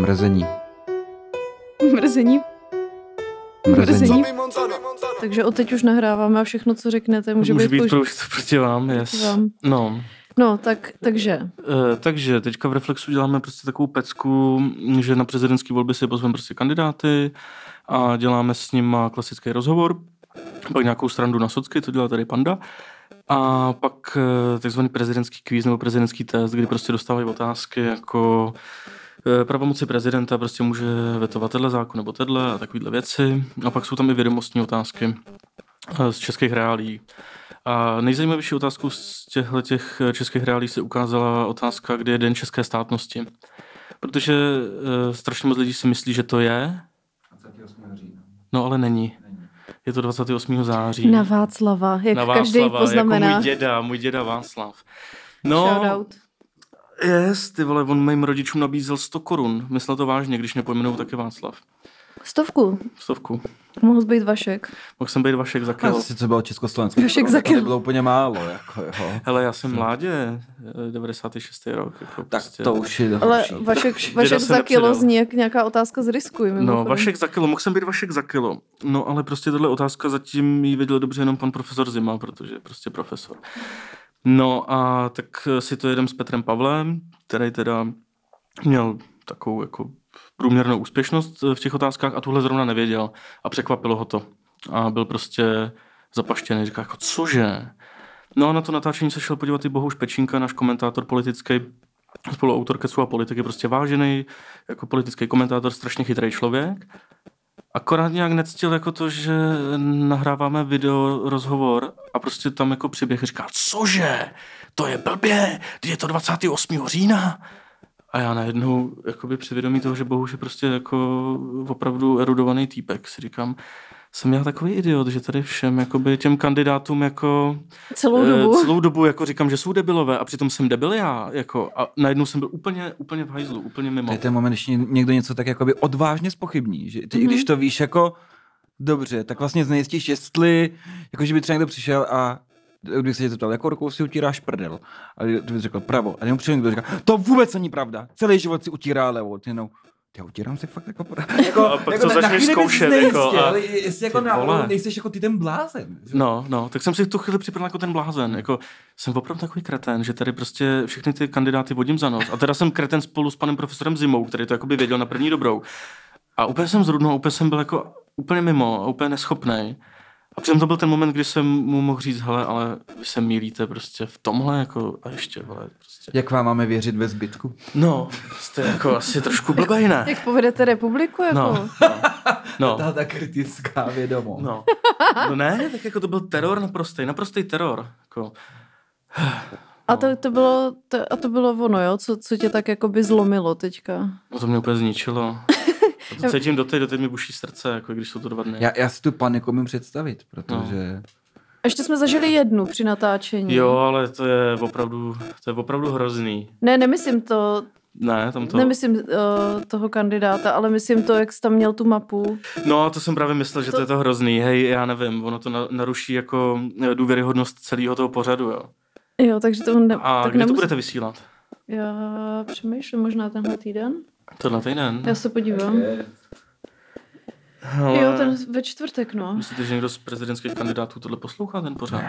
Mrzení. Mrzení. Mrzení. Takže od teď už nahráváme a všechno, co řeknete, může být proti vám, yes. No, takže teďka v Reflexu děláme prostě takovou pecku, že na prezidentský volby si pozveme prostě kandidáty a děláme s ním klasický rozhovor, pak nějakou strandu na socky, to dělá tady Panda, a pak takzvaný prezidentský kvíz nebo prezidentský test, kdy prostě dostávají otázky jako pravomoci prezidenta, prostě může vetovat tenhle zákon nebo tenhle a takovýhle věci. A pak jsou tam i vědomostní otázky z českých reálí. A nejzajímavější otázkou z těch českých reálí se ukázala otázka, kdy je Den české státnosti. Protože strašně moc lidí si myslí, že to je 28. října. No ale není. Je to 28. září. Na Václava, každý poznamená. Jako můj děda Václav. No, shoutout. Yes, ty vole, on mým rodičům nabízel 100 korun. Myslel to vážně, když mě pojmenou taky Václav. 100. Mohl být Vašek. Mohl jsem být Vašek za kilo. Asi to bylo Československo. Vašek za kilo. To bylo úplně málo. Jako, jo. Hele, já jsem mládě, 96. rok. Jako tak prostě. To už je. Ale Vašek za kilo zní jak nějaká otázka z Risku. No, Vašek za kilo, mohl jsem být Vašek za kilo. No, ale prostě tato otázka zatím ji věděl dobře jenom pan profesor Zima, protože je prostě profesor. No a tak si to jedem s Petrem Pavlem, který teda měl takovou jako průměrnou úspěšnost v těch otázkách a tuhle zrovna nevěděl a překvapilo ho to. A byl prostě zapaštěný, říká jako cože? No a na to natáčení se šel podívat i Bohuš Pečínka, náš komentátor politický, spoluautor Kecu a politiky, prostě vážený jako politický komentátor, strašně chytrý člověk. Akorát nějak nectil jako to, že nahráváme video rozhovor a prostě tam jako přiběh říká, cože, to je blbě, je to 28. října. A já najednou jakoby při vědomí toho, že Bohuš je prostě jako opravdu erudovaný týpek, si říkám, jsem já takový idiot, že tady všem jakoby těm kandidátům jako celou dobu jako říkám, že jsou debilové a přitom jsem debil já jako a najednou jsem byl úplně v hajzlu, úplně mimo. To je ten moment, když někdo něco tak jakoby odvážně zpochybní, že ty když to víš jako dobře, tak vlastně znejistíš, jestli jakože by třeba někdo přišel a kdybych se tě zeptal, jakou rukou si utíráš prdel? A ty bys řekl pravo. A jenom přišel někdo říká, to vůbec není pravda. Celý život si utírá levou. Jenom, já utírám si fakt jako prdel. A pak jako, to začneš zkoušet. Ale jestli jako nejseš jako ty ten blázen. Že? No, tak jsem si tu chvíli připadl jako ten blázen. Jako, jsem opravdu takový kretén, že tady prostě všechny ty kandidáty vodím za nos. A teda jsem kretén spolu s panem profesorem Zimou, který to jakoby věděl na první dobrou. A úplně jsem zrudnul, úplně jsem byl jako úplně mimo, úplně neschopnej. A přitom to byl ten moment, kdy jsem mu mohl říct, hele, ale vy se mýlíte prostě v tomhle, jako a ještě, vole, prostě. Jak vám máme věřit ve zbytku? No, jste jako asi trošku blbej, ne? Jak povedete republiku, jako? No. Ta kritická vědomost. No ne, tak jako to byl teror naprostý teror, jako. A to bylo ono, jo? Co tě tak jako by zlomilo teďka? No to mě úplně zničilo. A to cítím doteď mi buší srdce, jako když jsou to 2 dny. Já si tu paniku umím představit, protože... No. A ještě jsme zažili jednu při natáčení. Jo, ale to je opravdu hrozný. Ne, nemyslím to... Ne, tam to... Nemyslím toho kandidáta, ale myslím to, jak jsi tam měl tu mapu. No, to jsem právě myslel, že to je to hrozný. Hej, já nevím, ono to naruší jako důvěryhodnost celého toho pořadu, jo. Jo, takže to... A tak kde to budete vysílat? Já přemýšlím, možná tenhle týden. Tohle týden? Já se podívám. Ale... Jo, ten ve čtvrtek, no. Myslíte, že někdo z prezidentských kandidátů tohle poslouchá ten pořád?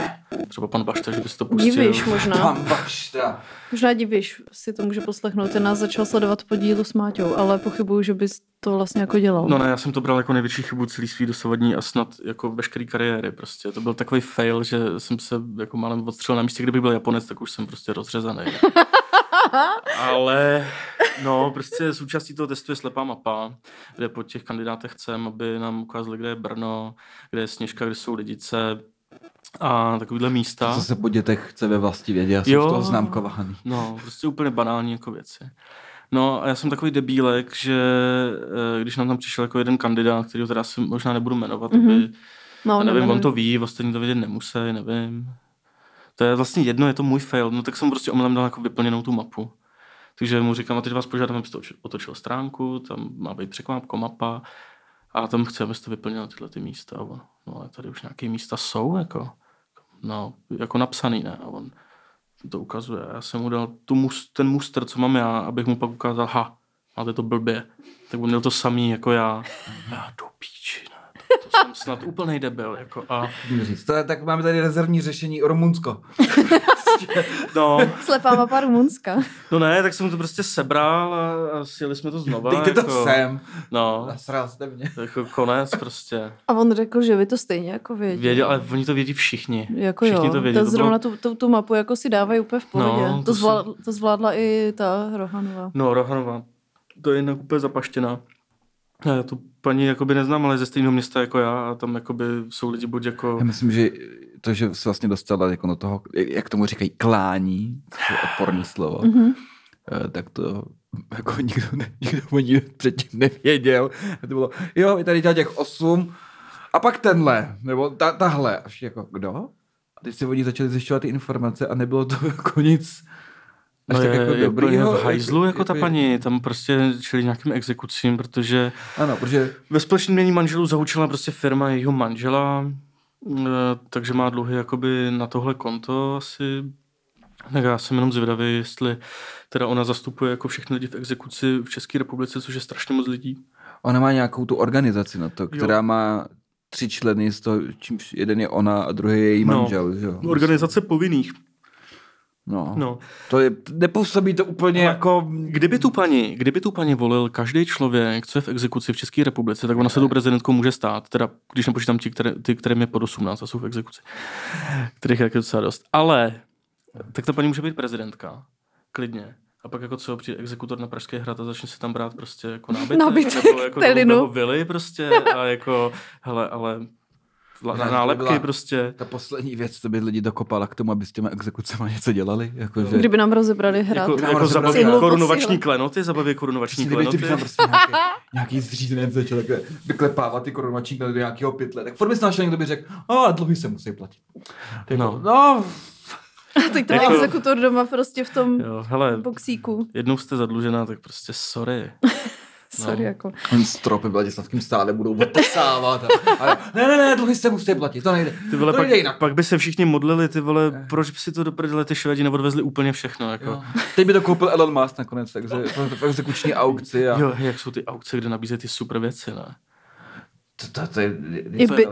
Třeba pan Bašta, že by si to pustil. Divíš možná. Pan Bašta. Možná Divíš si to může poslechnout. Ten nás začal sledovat po dílu s Máťou, ale pochybuju, že bys to vlastně jako dělal. No ne, já jsem to bral jako největší chybu celý svý dosavadní a snad jako veškerý kariéry prostě. To byl takový fail, že jsem se jako málem odstřelil na místě, kdyby byl Japonec, tak už jsem prostě rozřezaný. Ale no, prostě součástí toho testu je slepá mapa, kde po těch kandidátech chcem, aby nám ukázali, kde je Brno, kde je Sněžka, kde jsou Lidice a takovýhle místa. Co se po dětech chce ve vlasti vědět, já jsem z toho známkovaný. No, prostě úplně banální jako věci. No a já jsem takový debílek, že když nám tam přišel jako jeden kandidát, kterýho teda si možná nebudu jmenovat, aby, no, nevím, on to ví, ostatní to vědět nemusí, nevím. To je vlastně jedno, je to můj fail. No tak jsem prostě omylem dal jako vyplněnou tu mapu. Takže mu říkám, a teď vás požádám, abyste otočil stránku, tam má být překvápko, mapa a tam chci, abyste vyplnili tyhle ty místa. A on, no ale tady už nějaké místa jsou, jako, no, jako napsaný, ne? A on to ukazuje. Já jsem mu dal ten muster, co mám já, abych mu pak ukázal, ha, máte to blbě, tak on měl to samý jako já. Já do píči, ne, to jsem snad úplnej debil. Jako a... Tak máme tady rezervní řešení Rumunsko. No. Slepá mapa Rumunska. No ne, tak jsem to prostě sebral a sjeli jsme to znova. Dejte to jako, sem. No. Nasral jste mě. Jako konec prostě. A on řekl, že vy to stejně jako věděl. Věděl, ale oni to vědí všichni. Jako všichni jo, to vědí. Zrovna bylo... tu mapu jako si dávají úplně v pohodě. No, to zvládla i ta Rohanová. No, Rohanová. To je jinak úplně zapaštěná. Já tu paní jakoby neznám, ale ze stejného města jako já a tam jakoby jsou lidi buď jako... Já myslím, že to, že se vlastně dostala jako do toho, jak tomu říkají, klání, to je odporné slovo, mm-hmm. Tak to jako nikdo předtím nevěděl. A to bylo, jo, je tady těch 8 a pak tenhle, nebo tahle. Až jako, kdo? A teď se oni začali zjišťovat ty informace a nebylo to jako nic... No je, jako dobrýho, v hajzlu jako ta paní, tam prostě čili nějakým exekucím, protože, ano, protože... ve společném mění manželů zahučila prostě firma jejího manžela, takže má dluhy jakoby na tohle konto asi. Tak já jsem jenom zvědavý, jestli teda ona zastupuje jako všechny lidi v exekuci v České republice, což je strašně moc lidí. Ona má nějakou tu organizaci na to, která jo. Má 3 členy, z toho čímž jeden je ona a druhý je její manžel. Jo? Organizace povinných. No. To je, nepůsobí to úplně ale jako... Kdyby tu paní volil každý člověk, co je v exekuci v České republice, tak ona se tou prezidentkou může stát, teda když nepočítám ty, které je pod 18 a jsou v exekuci, kterých je docela dost. Ale, tak ta paní může být prezidentka, klidně. A pak jako co, přijde exekutor na Pražské hrad a začne si tam brát prostě jako nábytek nebo jako nebo vily prostě a jako, hele, ale... nálepky prostě. Ta poslední věc, co by lidi dokopala k tomu, aby s těma exekucema něco dělali. Jako, že... Kdyby nám rozebrali hrad. Jako zabaví korunovační klenoty, Kdyby tam prostě nějaký zřízenec začal vyklepávat ty korunovační klenoty do nějakého pytle. Tak furt by se našel někdo by řekl, a dluhy se musí platit. No. A teď ten jako... exekutor doma prostě v tom boxíku. Jednou jste zadlužená, tak prostě sorry. Sorry, jako. Stropy v Vladislavském stále budou potásávat. Ne, dluhy se musí platit, to nejde. Ty vole, to nejde jinak. Pak by se všichni modlili, ty vole, proč by si to doprdele ty Švédi neodvezli úplně všechno, jako. Jo. Teď by to koupil Elon Musk nakonec, takže exekuční aukci. A... Jo, jak jsou ty aukce, kde nabízejí ty super věci, ne?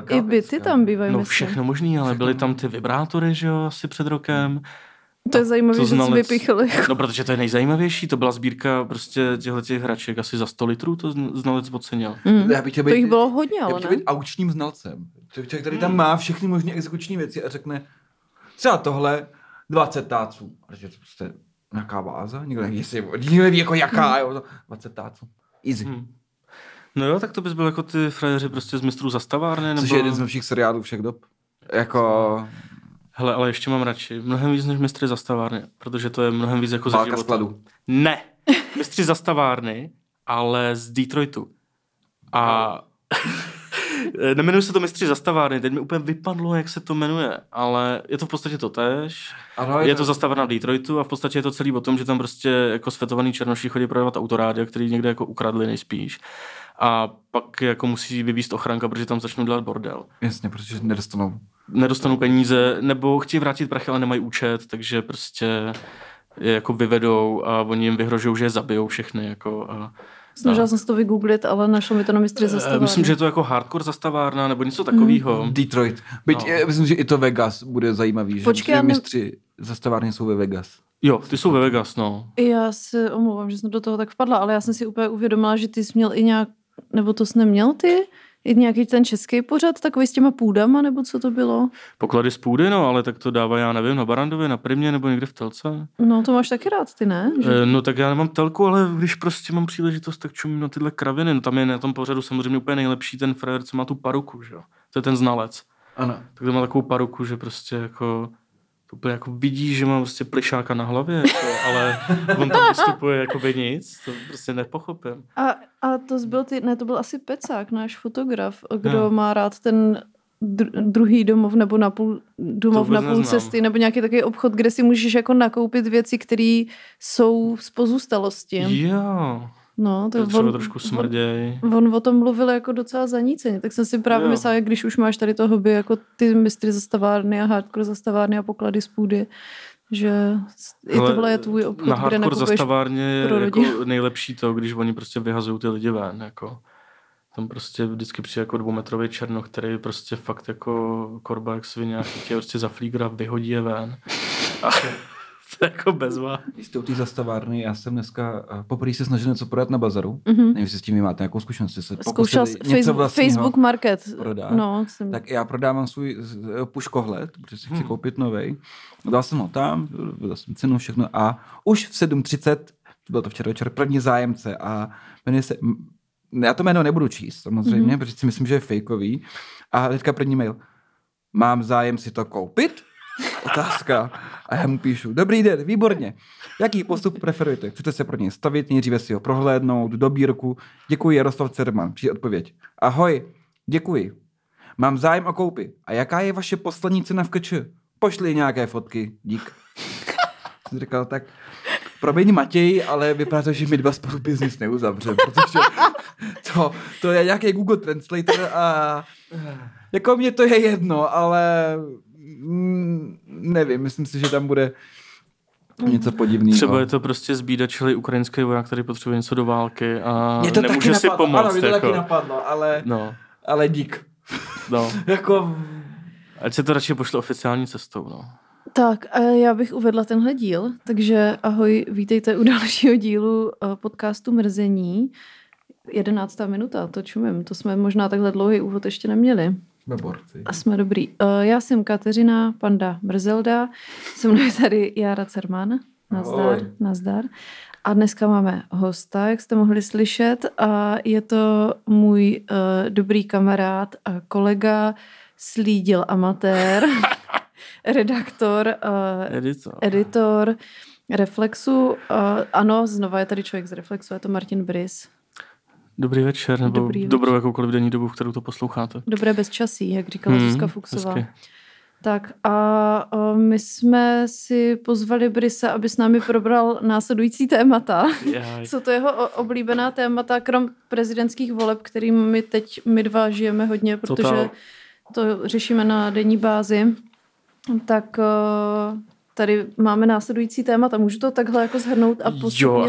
I byty tam bývají. No všechno možný, ale byly tam ty vibrátory, že jo, asi před rokem. To je zajímavé, že si vypichli. No, protože to je nejzajímavější. To byla sbírka prostě těch hraček. Asi za 100 litrů to znalec ocenil. To jich bylo hodně, ale ne? Já bych chtěl být aučním znalcem. Člověk, který tam má všechny možné exekuční věci a řekne třeba tohle 20 táců. Protože to prostě nějaká váza. Nikdo neví, jako jaká. 20 táců. Easy. No jo, tak to bys byl jako ty frajeři prostě z mistrů zastavárny. Nebo... Což je jeden z nejlepších seriálů všech dob. Jako... Hele, ale ještě mám radši. Mnohem víc než mistři zastavárny, protože to je mnohem víc jako ze života. Válka skladů. Ne, mistři zastavárny, ale z Detroitu. A nemenuje se to mistři zastavárny, teď mi úplně vypadlo, jak se to jmenuje, ale je to v podstatě to též. Je to zastavárna v Detroitu a v podstatě je to celý o tom, že tam prostě jako světovaný černoši chodí prodávat autorádia, který někde jako ukradli nejspíš. A pak jako musí vyvízt ochranka, protože tam začnou dělat bordel. Jasně, protože nedostanou peníze, nebo chtějí vrátit prachy, ale nemají účet, takže prostě je jako vyvedou a oni jim vyhrožují, že je zabijou všechny. Jako a, snažila jsem se to vygooglit, ale našel mi to na mistři zastavárny. Myslím, že je to jako hardcore zastavárna, nebo něco takového. Detroit. Myslím, že i to Vegas bude zajímavý, že mistři zastavárny jsou ve Vegas. Jo, ty jsou ve Vegas, no. Já se omlouvám, že jsem do toho tak vpadla, ale já jsem si úplně uvědomila, že ty jsi měl i nějak, nebo to jsi neměl ty? I nějaký ten český pořad takový s těma půdama, nebo co to bylo? Poklady z půdy, no, ale tak to dává, já nevím, na Barandově, na Primě, nebo někde v telce. No, to máš taky rád, ty ne? Že... No, tak já nemám telku, ale když prostě mám příležitost, tak čumím na tyhle kraviny. No, tam je na tom pořadu samozřejmě úplně nejlepší ten frajer, co má tu paruku, že jo? To je ten znalec. Ano. Tak to má takovou paruku, že prostě jako... Úplně jako vidí, že mám prostě plišáka na hlavě, jako, ale on tam vystupuje jako by nic, to prostě nepochopím. A to byl to byl asi Pecák, náš fotograf, kdo má rád ten druhý domov nebo na půl cesty, nebo nějaký takový obchod, kde si můžeš jako nakoupit věci, které jsou z pozůstalosti. Jo. No, to třeba trošku smrděj. On o tom mluvil jako docela zaníceně, tak jsem si právě myslela, když už máš tady to hobby, jako ty mistry zastavárny a hardcore zastavárny a poklady z půdy, Že i tohle je tvůj obchod, na kde nakupuješ pro rodinu. Jako nejlepší to, když oni prostě vyhazují ty lidi ven, jako. Tam prostě vždycky přijde jako dvoumetrový černoch, který prostě fakt jako korba jak svině, chytí prostě za flígra, vyhodí je ven. A to je jako bezva. Z té zastavárny, já jsem dneska poprvé se snažil něco prodat na bazaru. Mm-hmm. Nevím, jestli s tím máte nějakou zkušenost. Se zkoušel Facebook Market. No, tak já prodávám svůj puškohled, protože si chci koupit novej. Dal jsem ho tam, dal jsem cenu, všechno a už v 7:30, bylo to včera večer, první zájemce a jmenuje se... Já to jméno nebudu číst, samozřejmě, protože si myslím, že je fejkový. A teďka první mail. Mám zájem si to koupit? Otázka. A já mu píšu. Dobrý den, výborně. Jaký postup preferujete? Chcete se pro něj stavit, nejdříve si ho prohlédnout, dobírku? Děkuji, Jaroslav Cerman. Přijde odpověď. Ahoj, děkuji. Mám zájem o koupy. A jaká je vaše poslední cena v KČ? Pošli nějaké fotky. Dík. Jsem říkal tak... Promiň Matěj, ale vypadá to, že my dva spolu biznis neuzavřeme, protože to je nějaký Google Translator a jako mě to je jedno, ale nevím, myslím si, že tam bude něco podivného. Třeba je to prostě zbídačilý ukrajinský voják, který potřebuje něco do války a nemůže si napadlo. Pomoct. Ano, mě to jako... taky napadlo, ale dík. No. Jako... Ať se to radši pošlo oficiální cestou, no. Tak, a já bych uvedla tenhle díl, takže ahoj, vítejte u dalšího dílu podcastu Mrzení. 11. minuta, to čumím, to jsme možná takhle dlouhý úvod ještě neměli. Jsme borci. A jsme dobrý. Já jsem Kateřina Panda Brzelda, se mnou je tady Jára Cerman. Nazdar. A dneska máme hosta, jak jste mohli slyšet, a je to můj dobrý kamarád a kolega, slídil amatér. Redaktor, editor Reflexu. Ano, znova je tady člověk z Reflexu, je to Martin Brys. Dobrý večer, nebo dobrou jakoukoliv denní dobu, v kterou to posloucháte. Dobré bezčasí, jak říkala Zuzka Fuchsová. Hezky. Tak a my jsme si pozvali Brysa, aby s námi probral následující témata. Jsou to jeho oblíbená témata, krom prezidentských voleb, kterým my teď my dva žijeme hodně, protože to řešíme na denní bázi. Tak tady máme následující témata. Můžu to takhle jako shrnout a postupně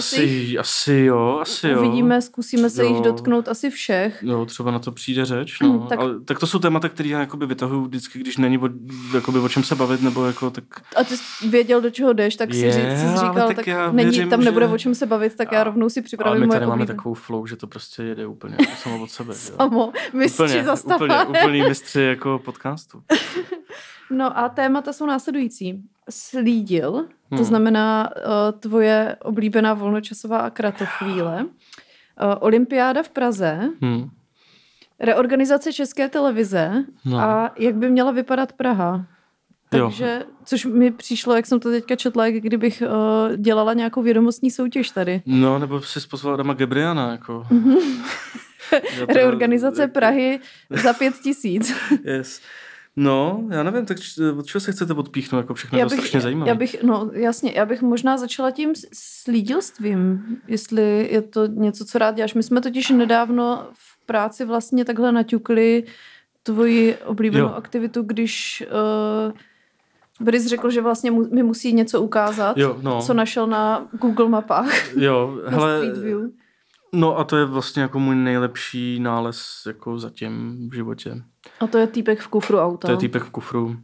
asi jo. Uvidíme, zkusíme se jich dotknout asi všech. Jo, třeba na to přijde řeč. No. Tak to jsou témata, které já jakoby vytahuju vždycky, když není o čem se bavit, nebo jako tak... A ty jsi věděl, do čeho jdeš, tak jsi říkal, tak není, věřím, tam nebude o čem se bavit, tak já rovnou si připravím moje oblíbené. Ale my tady máme takovou flow, že to prostě jede úplně samo od sebe. Samo, mistři zastavá. Úplný mistři jako podcastu. No a témata jsou následující. Slídil, to znamená tvoje oblíbená volnočasová kratochvíle, olympiáda v Praze, reorganizace České televize a jak by měla vypadat Praha. Takže, což mi přišlo, jak jsem to teďka četla, jak kdybych dělala nějakou vědomostní soutěž tady. No, nebo jsi pozvala Adama Gebriana, jako... Reorganizace Prahy za 5000. Yes. No, já nevím, tak od čeho se chcete odpíchnout, jako všechno je strašně zajímavé. Já bych možná začala tím slídilstvím, jestli je to něco, co rád děláš. My jsme totiž nedávno v práci vlastně takhle naťukli tvoji oblíbenou aktivitu, když Brys řekl, že vlastně mi musí něco ukázat, co našel na Google mapách. Street View. No a to je vlastně jako můj nejlepší nález jako zatím v životě. A to je týpek v kufru auta. To je týpek v kufru.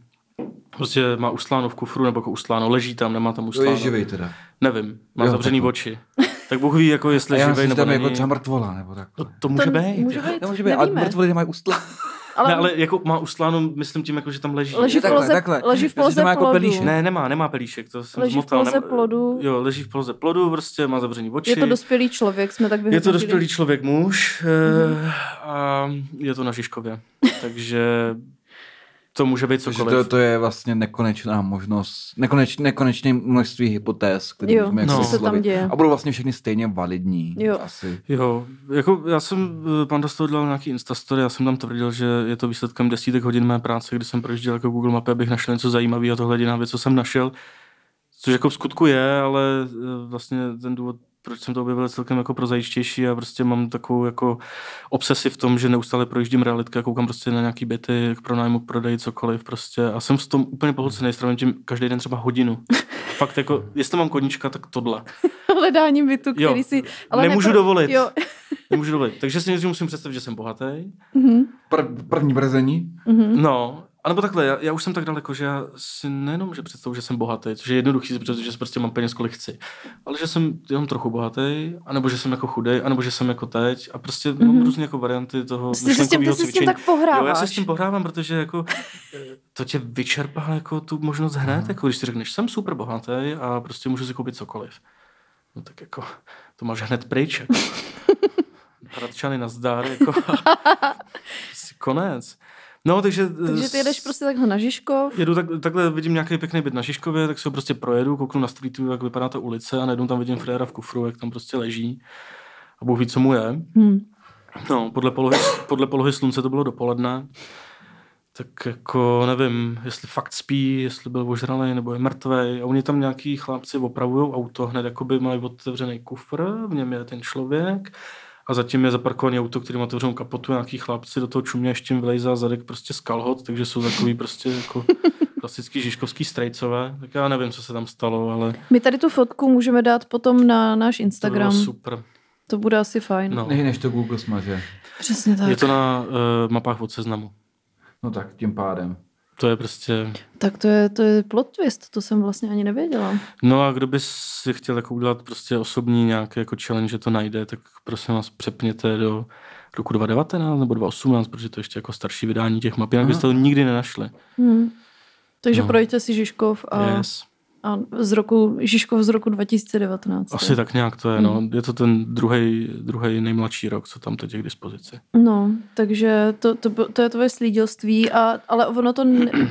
Prostě má usláno v kufru, nebo jako usláno. Leží tam, nemá tam usláno. To je živej teda. Nevím, má zavřený oči. Tak Bůh ví, jako jestli živej nebo není. Já myslím, že tam je třeba mrtvola, nebo tak. To může být. A mrtvoly nemají usláno. Ale jako má usláno, myslím tím, jako, že tam leží. Leží v poloze plodu. Ne, nemá pelíšek. To jsem leží v poloze plodu. Jo, leží v poloze plodu, prostě má zavřený oči. Je to dospělý člověk, jsme tak vyhodnotili. Je to dospělý člověk muž a je to na Žižkově. Takže to může být cokoliv. To je vlastně nekonečná možnost, nekonečné množství hypotéz, které můžeme se tam děje. A budou vlastně všechny stejně validní. Jako já jsem, Panda, z toho dělal nějaký instastory, já jsem tam tvrdil, že je to výsledkem desítek hodin mé práce, kdy jsem projížděl jako Google mapy, abych našel něco zajímavého, tohle jediná věc, co jsem našel, což jako v skutku je, ale vlastně ten důvod, proč jsem to objevil celkem jako prozajištější a prostě mám takovou jako obsesi v tom, že neustále projíždím realitka, koukám prostě na nějaký byty, k pronájmu, k prodeji, cokoliv prostě a jsem s tom úplně pohlcený, strávím tím každý den třeba hodinu. Fakt jako, jestli mám koníčka, tak tohle. Hledání bytu, který si... Ale nemůžu dovolit. Jo. Nemůžu dovolit. Takže si nejdřív musím představit, že jsem bohatý. Mm-hmm. První brezení. Mm-hmm. No. A nebo takhle, já už jsem tak daleko, že já si nejenom, že představu, že jsem bohatý, což je jednoduchý, protože prostě mám peněz, kolik chci, ale že jsem jenom trochu bohatý, anebo že jsem jako chudej, anebo že jsem jako teď a prostě mám různé jako varianty toho myšlenkového cvičení. Ty si s tím tak pohráváš. Jo, já se s tím pohrávám, protože jako to tě vyčerpá jako tu možnost hned, jako když si řekneš, jsem super bohatý a prostě můžu si koupit cokoliv. No tak jako, to máš hned pryč. Jako. Hradčany nazdar, jako. Konec. No, takže ty jedeš prostě takhle na Žižkov? Jedu takhle, vidím nějaký pěkný byt na Žižkově, tak se ho prostě projedu, kouknu na streetu, jak vypadá ta ulice a najednou tam vidím fréra v kufru, jak tam prostě leží a Bůh ví, co mu je. No, podle polohy slunce to bylo dopoledne, tak jako nevím, jestli fakt spí, jestli byl ožralej nebo je mrtvej a oni tam nějaký chlápci opravujou auto, hned jakoby mají otevřený kufr, v něm je ten člověk. A zatím je zaparkovaný auto, který má otevřenou kapotu, nějaký chlápci do toho čumě ještě jim vylejzá zadek prostě z kalhot, takže jsou takový prostě jako klasický žižkovský strejcové. Tak já nevím, co se tam stalo, ale... My tady tu fotku můžeme dát potom na náš Instagram. To super. To bude asi fajn. No. Než to Google smaže. Přesně tak. Je to na mapách od Seznamu. No tak, tím pádem. To je prostě... Tak to je plot twist, to jsem vlastně ani nevěděla. No a kdo by si chtěl jako udělat prostě osobní nějaký jako challenge, že to najde, tak prosím vás přepněte do roku 2019 nebo 2018, protože to je ještě jako starší vydání těch map, jinak byste to nikdy nenašli. Takže projďte si Žižkov a... Yes. A Žižkov z roku 2019. Asi tak nějak to je, no. Je to ten druhý nejmladší rok, co tam teď je k dispozici. No, takže to je tvoje slídilství, ale ono to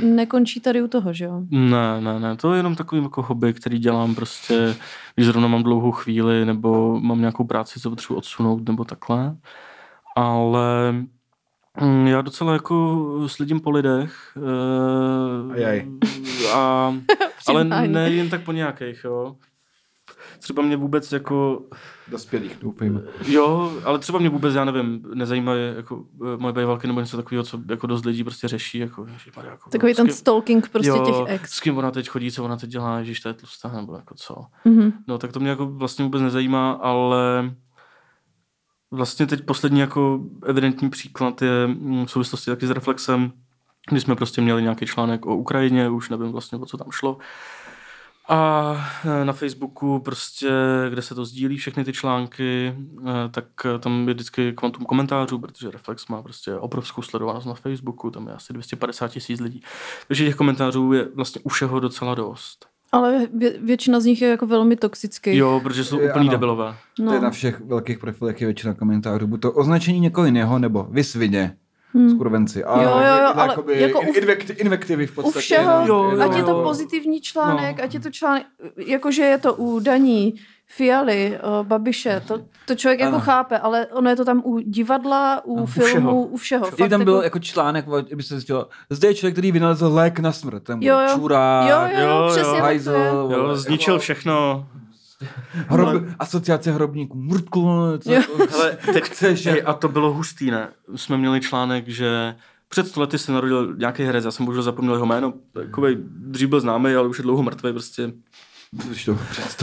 nekončí tady u toho, že jo? Ne, to je jenom takový jako hobby, který dělám prostě, když zrovna mám dlouhou chvíli, nebo mám nějakou práci, co potřebuji odsunout, nebo takhle. Ale... Já docela jako slidím po lidech. Ale ne jen tak po nějakých, jo. Třeba mě vůbec jako... Dospělých, doufejme. Jo, ale třeba mě vůbec, já nevím, nezajímají jako moje bejvalky nebo něco takového, co jako dost lidí prostě řeší. Jako, takový ten stalking prostě jo, těch ex. S kým ona teď chodí, co ona teď dělá, ježiš, to je tlustá, nebo jako co. Mm-hmm. No tak to mě jako vlastně vůbec nezajímá, ale... Vlastně teď poslední jako evidentní příklad je v souvislosti taky s Reflexem, kdy jsme prostě měli nějaký článek o Ukrajině, už nevím vlastně, o co tam šlo. A na Facebooku prostě, kde se to sdílí všechny ty články, tak tam je vždycky kvantum komentářů, protože Reflex má prostě obrovskou sledovanost na Facebooku, tam je asi 250,000 lidí. Takže těch komentářů je vlastně u všeho docela dost. Ale většina z nich je jako velmi toxický. Jo, protože jsou úplně debilové. No. To je na všech velkých profilech je většina komentářů. Buď to označení někoho jiného, nebo vy svině, skurvenci. A jo, ale jako invektivy v podstatě. U všeho, jo. Ať je to pozitivní článek, ať je to článek, jakože je to u Daní, Fialy, Babiše, to člověk jako chápe, ale ono je to tam u divadla, u filmů, u všeho. Kdyby tam byl jako článek, byste zjistila, zde je člověk, který vynalezl lék na smrt. Ten byl čurák, hajzel, zničil všechno. Asociace hrobníků, mrtku. A to bylo hustý, ne? Jsme měli článek, že před 100 lety se narodil nějaký herec, já jsem bohužel zapomněl jeho jméno, takovej dřív byl známý, ale už je dlouho mrtvý prostě.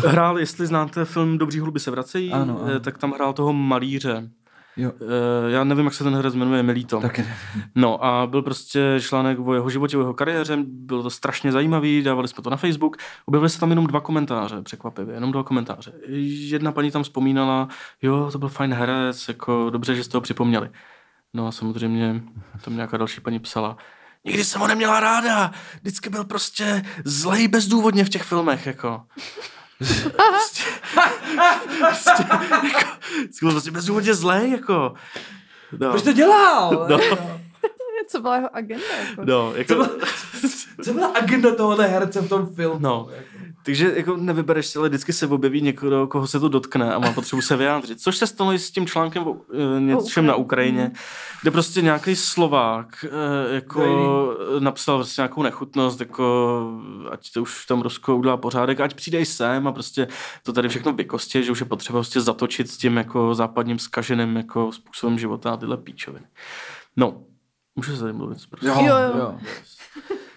Hrál, jestli znáte film Dobří hluby se vracejí, ano. Tak tam hrál toho malíře. Jo. Já nevím, jak se ten herec jmenuje, Milito. No a byl prostě článek o jeho životě, o jeho kariéře, bylo to strašně zajímavý, dávali jsme to na Facebook, objevily se tam jenom 2 komentáře, překvapivě, jenom 2 komentáře. Jedna paní tam vzpomínala, jo, to byl fajn herec, jako dobře, že jste ho připomněli. No a samozřejmě tam nějaká další paní psala, nikdy jsem ho neměla ráda. Vždycky byl prostě zlej bezdůvodně v těch filmech, jako. Byl prostě bezdůvodně zlej, jako. No. Proč to dělal? No. Co byla jeho agenda, jako? No, jako... Co byla agenda tohohle herce v tom filmu? No. Takže jako nevybereš si, ale vždycky se objeví někdo, koho se to dotkne a má potřebu se vyjádřit. Což se stalo i s tím článkem o něčem na Ukrajině, kde prostě nějaký Slovák napsal vlastně nějakou nechutnost, jako ať to už tam Rusko udělá pořádek, ať přijde i sem a prostě to tady všechno vykostě, že už je potřeba prostě zatočit s tím jako západním zkaženým jako způsobem života a tyhle píčoviny. No, můžu se tady mluvit prostě. Jo.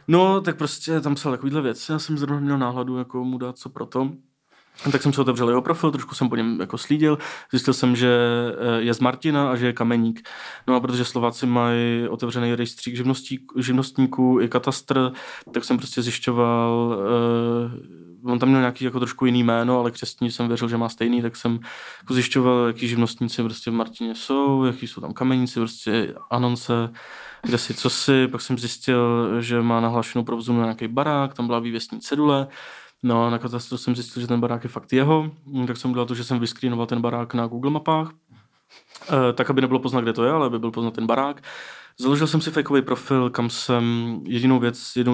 No, tak prostě tam psal takovýhle věci, já jsem zrovna měl náhladu, jako mu dát co pro to. Tak jsem se otevřel jeho profil, trošku jsem po něm jako slídil, zjistil jsem, že je z Martina a že je kameník. No a protože Slováci mají otevřený rejstřík živnostníků i katastr, tak jsem prostě zjišťoval, on tam měl nějaký jako trošku jiný jméno, ale křestní jsem věřil, že má stejný, tak jsem jako zjišťoval, jaký živnostníci prostě v Martině jsou, jaký jsou tam kameníci, prostě anonce, kde si co si, pak jsem zjistil, že má nahlášenou provozu na nějaký barák, tam byla vývěstní cedule. No a na katastru jsem zjistil, že ten barák je fakt jeho, tak jsem udělal to, že jsem vyskrínoval ten barák na Google mapách, tak aby nebylo poznat, kde to je, ale aby byl poznat ten barák. Založil jsem si fejkový profil, kam jsem jedinou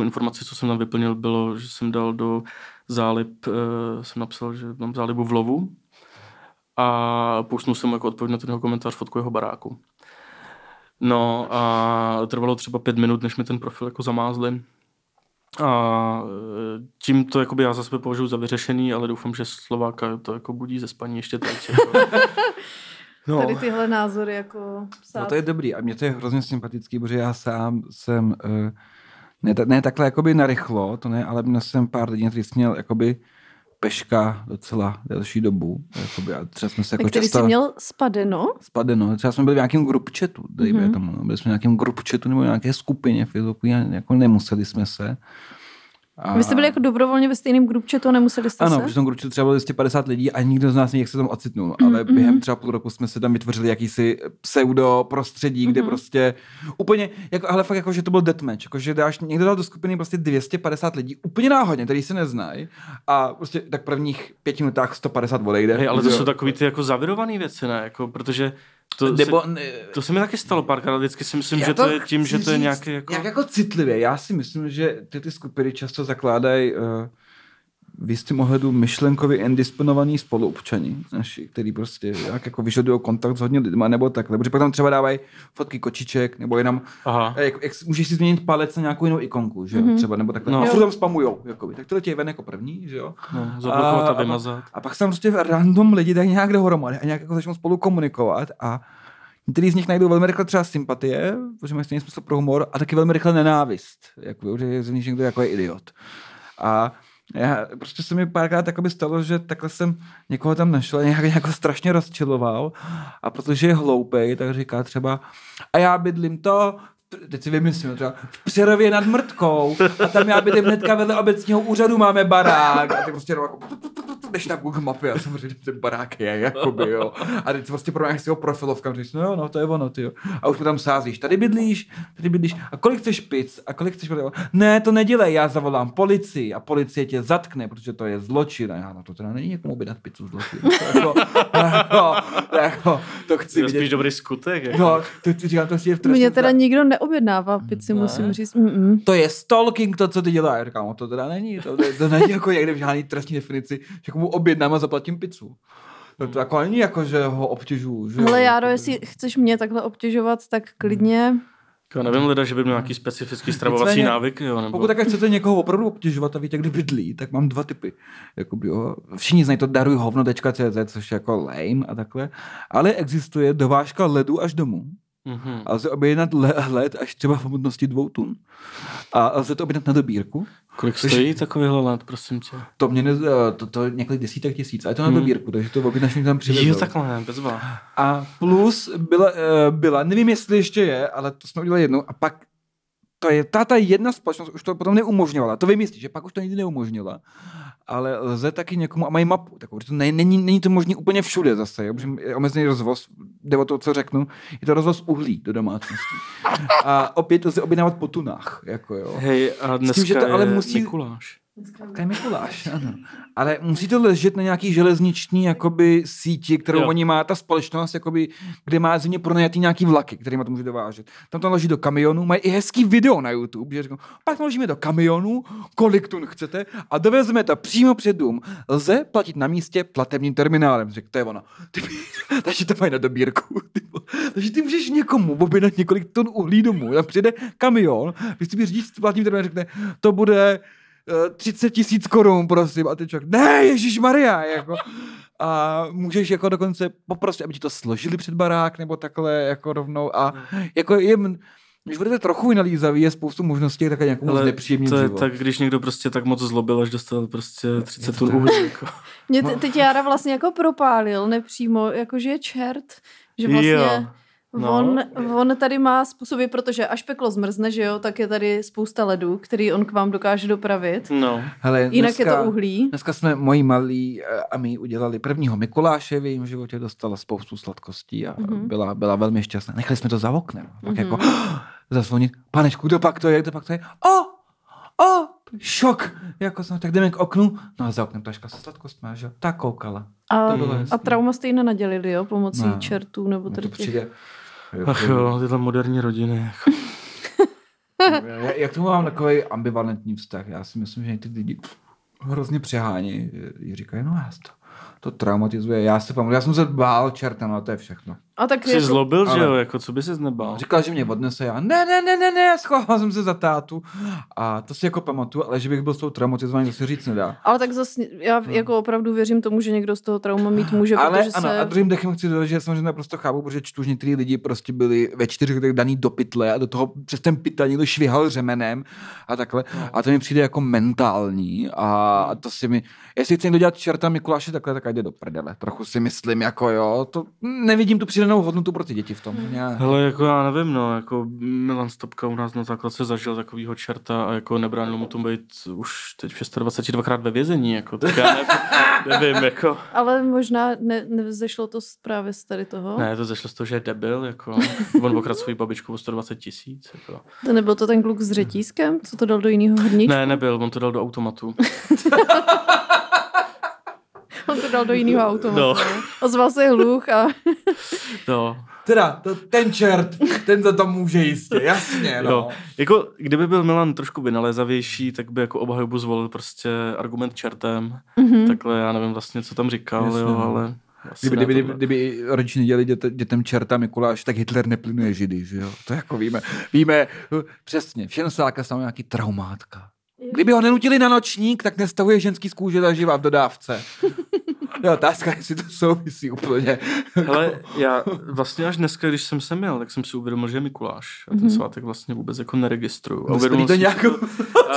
informaci, co jsem tam vyplnil, bylo, že jsem dal do zálib, jsem napsal, že mám zálibu v lovu a pousnul jsem jako odpověď na tenhle komentář fotku jeho baráku. No a trvalo třeba 5 minut, než mi ten profil jako zamázli. A tím to jakoby já za sebe považuji za vyřešený, ale doufám, že Slováka to jako budí ze spaní ještě teď. No. Tady tyhle názory jako psát. No to je dobrý a mě to je hrozně sympatický, protože já sám jsem, ne takhle jakoby narychlo, to ne, ale měl jsem pár lidí, který jsem měl jakoby peška docela delší dobu. Jakoby, a třeba jsme se jako často... jsi měl spadeno? Spadeno. Třeba jsme byli v nějakém grupčetu. Byli jsme v nějakém grupčetu nebo v nějaké skupině Facebooku a jako nemuseli jsme se. A... Vy jste byli jako dobrovolně ve stejném grupčetu a nemuseli jste se? Ano, protože v tom grupčetu třeba bylo 250 lidí a nikdo z nás nějak se tam ocitnul. Ale během třeba půl roku jsme se tam vytvořili jakýsi pseudo prostředí, kde prostě úplně, jako, ale fakt jako, že to byl deathmatch. Jako, že někdo dal do skupiny prostě 250 lidí, úplně náhodně, který se neznají a prostě tak prvních 5 minutách 150 odejde. Hej, ale to jsou takový ty jako zavirovaný věci, ne? Jako, protože... To se mi taky stalo párkrát, vždycky si myslím, že to je tím, že to je nějaké... Jako... Jak jako citlivě, já si myslím, že ty skupiny často zakládají v jistým ohledu myšlenkově indisponovaní spoluobčani naši, který prostě jako vyžadují kontakt s hodně lidma nebo takhle, protože pak tam třeba dávají fotky kočiček nebo jenom můžeš si změnit palec na nějakou jinou ikonku, že jo, třeba nebo takhle. No. A furt tam spamujou, jakoby. Tak tohle tě je ven jako první, že jo. No, zablokovat a vymazat. A pak se tam prostě random lidi dají nějak dohromady a nějak jako začnou spolu komunikovat a některý z nich najdou velmi rychle třeba sympatie, protože mají stejný smysl pro humor a taky velmi rychle nenávist, jako, že je z nich někdo jako je idiot. A já, prostě se mi párkrát stalo, že takhle jsem někoho tam našel a nějak strašně rozčiloval a protože je hloupej, tak říká třeba a já bydlím to, teď si vymyslím, třeba v Přerově nad Mrtkou a tam já bydlím hnedka vedle obecního úřadu máme barák a ty prostě jenom jako jdeš na Google mapy a samozřejmě ten barák je jakoby, jo. A teď prostě pro mě si ho profilovkám říct, no jo, no to je ono, ty jo. A už tam sázíš, tady bydlíš a kolik chceš pic a kolik chceš... Ne, to nedělej, já zavolám policii a policie tě zatkne, protože to je zločin. A já, no to teda není někomu by dát pizzu zločin. To to chci vidět. To je spíš dobrý skutek. Jako. No, to říkám, to je v trestním. Mě teda nikdo neobjednává pici, musím říct. To je stalking, to, co ty děláš. Já říkám, to teda není, to není jako někde v žádný trestní definici, že mu objednám a zaplatím pizzu. To jako není jako, že ho obtěžuju. Že? Hele Járo, jestli chceš mě takhle obtěžovat, tak klidně... Já nevím leda, že by měl nějaký specifický stravovací návyk. Jo, nebo... Pokud také chcete někoho opravdu obtěžovat a víte, kde bydlí, tak mám 2 typy. Jakoby, jo, všichni znají to darujhovno.cz, což je jako lame a takhle. Ale existuje dovážka ledu až domů. A lze objednat led až třeba v hmotnosti 2 tun. A lze to objednat na dobírku. Kolik stojí takovýhle led, prosím tě? To mě to několik desítek tisíc, ale to na dobírku, takže to objednáš mi tam přivezou. Jo, takhle, bezva. A plus byla, nevím jestli ještě je, ale to jsme udělali jednou a pak to je ta jedna společnost už to potom neumožňovala. To vymyslí, že pak už to nikdy neumožnila. Ale lze taky někomu a mají mapu. Takovou, to není to možný úplně všude zase. Jo? Je omezený rozvoz, jde o to, co řeknu. Je to rozvoz uhlí do domácnosti. A opět lze objednávat po tunách. Jako jo. Hej, a dneska s tím, že to ale musí... Mikuláš. Dneska je Mikuláš, ano. Ale musí to ležet na nějaký železniční jakoby, síti, kterou oni má ta společnost, jakoby, kde má země pronajatý nějaký vlaky, kterýma to může dovážet. Tam to leží do kamionu, mají i hezký video na YouTube, že říkám, pak naložíme do kamionu, kolik tun chcete a dovezme to přímo před dům. Lze platit na místě platebním terminálem. Řekl, to je ono. Takže to mají na dobírku. Takže ty můžeš někomu objednat několik tun uhlí domů. Tam přijde kamion, když si říct platním terminálem, řekne, to bude 30 000 korun, prosím. A ty člověk, ne, ježišmarja, jako. A můžeš jako dokonce poprosit, aby ti to složili před barák, nebo takhle, jako rovnou. A jako je, když budete trochu vynalízavý, je spoustu možností, tak nějakou moc nepříjemný život. To je tak, když někdo prostě tak moc zlobil, až dostal prostě 30 tun uhlí. Mě teď Jára vlastně jako propálil nepřímo, jakože je čert, že vlastně... No. On tady má způsoby, protože až peklo zmrzne, že jo, tak je tady spousta ledů, který on k vám dokáže dopravit. No. Hele, jinak dneska, je to uhlí. Dneska jsme moji malí a my udělali prvního Mikuláše, v jejím životě dostala spoustu sladkostí a byla velmi šťastná. Nechali jsme to za oknem. Pak jako zasvonit, panečku, kdo pak to je? O, šok! Jako jsem, tak jdeme k oknu. No a za oknem taška se sladkost má, že jo? Tak koukala. A trauma jste jiné nadělili, jo? Pomocí čertů nebo tady těch... Ach jo, tyhle moderní rodiny. Já k tomu mám takový ambivalentní vztah. Já si myslím, že ty lidi hrozně přehání. Říkají, no já to traumatizuje. Já jsem se bál čerta, no to je všechno. A tak jsi zlobil, ale... že jo, jako co by ses nebál? Říkal, že mě odnese, já ne, schoval jsem se za tátu. A to si jako pamatuju, ale že bych byl s tou traumatizovaný, to si říct nedá. Ale tak zase, já jako opravdu věřím tomu, že někdo z toho trauma mít může, ale, protože ano, se... a druhým dechem chci dodat, že samozřejmě naprosto chápu, protože čtu, že některý lidi prostě byli ve 4 letech daný do pytle a do toho přes ten pytel někdo švihal řemenem a takhle. A to mi přijde jako mentální a to si mi, jestli chci někdo dělat čerta Mikuláše takhle, tak jde do prdele. Trochu si myslím, jako jo, to nevidím tu přidanou hodnotu pro ty děti v tom. Hele, jako já nevím, no, jako Milan Stopka u nás na základce zažil takovýho čerta a jako nebránilo mu tomu být už teď v 26 dvakrát ve vězení, jako, tak já nevím, jako. Ale možná nevzešlo to právě z tady toho? Ne, to zešlo z toho, že je debil, jako, on okradl svoji babičku o 120 000, jako. To nebyl to ten kluk s řetízkem, co to dal do jiného hodníčku? Ne, nebyl, on to dal do automatu. On to dal do jiného automatu. No. Ozval se hluch a... No. Teda, ten čert, ten za to může jistě, jasně, no. Jako, kdyby byl Milan trošku vynalézavější, tak by jako obhajobu zvolil prostě argument čertem. Mm-hmm. Takhle, já nevím vlastně, co tam říkal, jasně, jo, ale... Kdyby rodiče nedělali dětem čerta Mikuláš, tak Hitler neplynuje Židy, že jo? To jako víme. Víme, přesně, všechno sáka jsou nějaký traumátka. Kdyby ho nenutili na nočník, tak nestavuje ženský z kůže zaživa v dodávce. Jo, otázka, jestli to souvisí úplně. Hele, já vlastně až dneska, když jsem sem jel, tak jsem si uvědomil, že je Mikuláš. A ten svátek vlastně vůbec jako neregistruju. No, uvědomil to nějakou...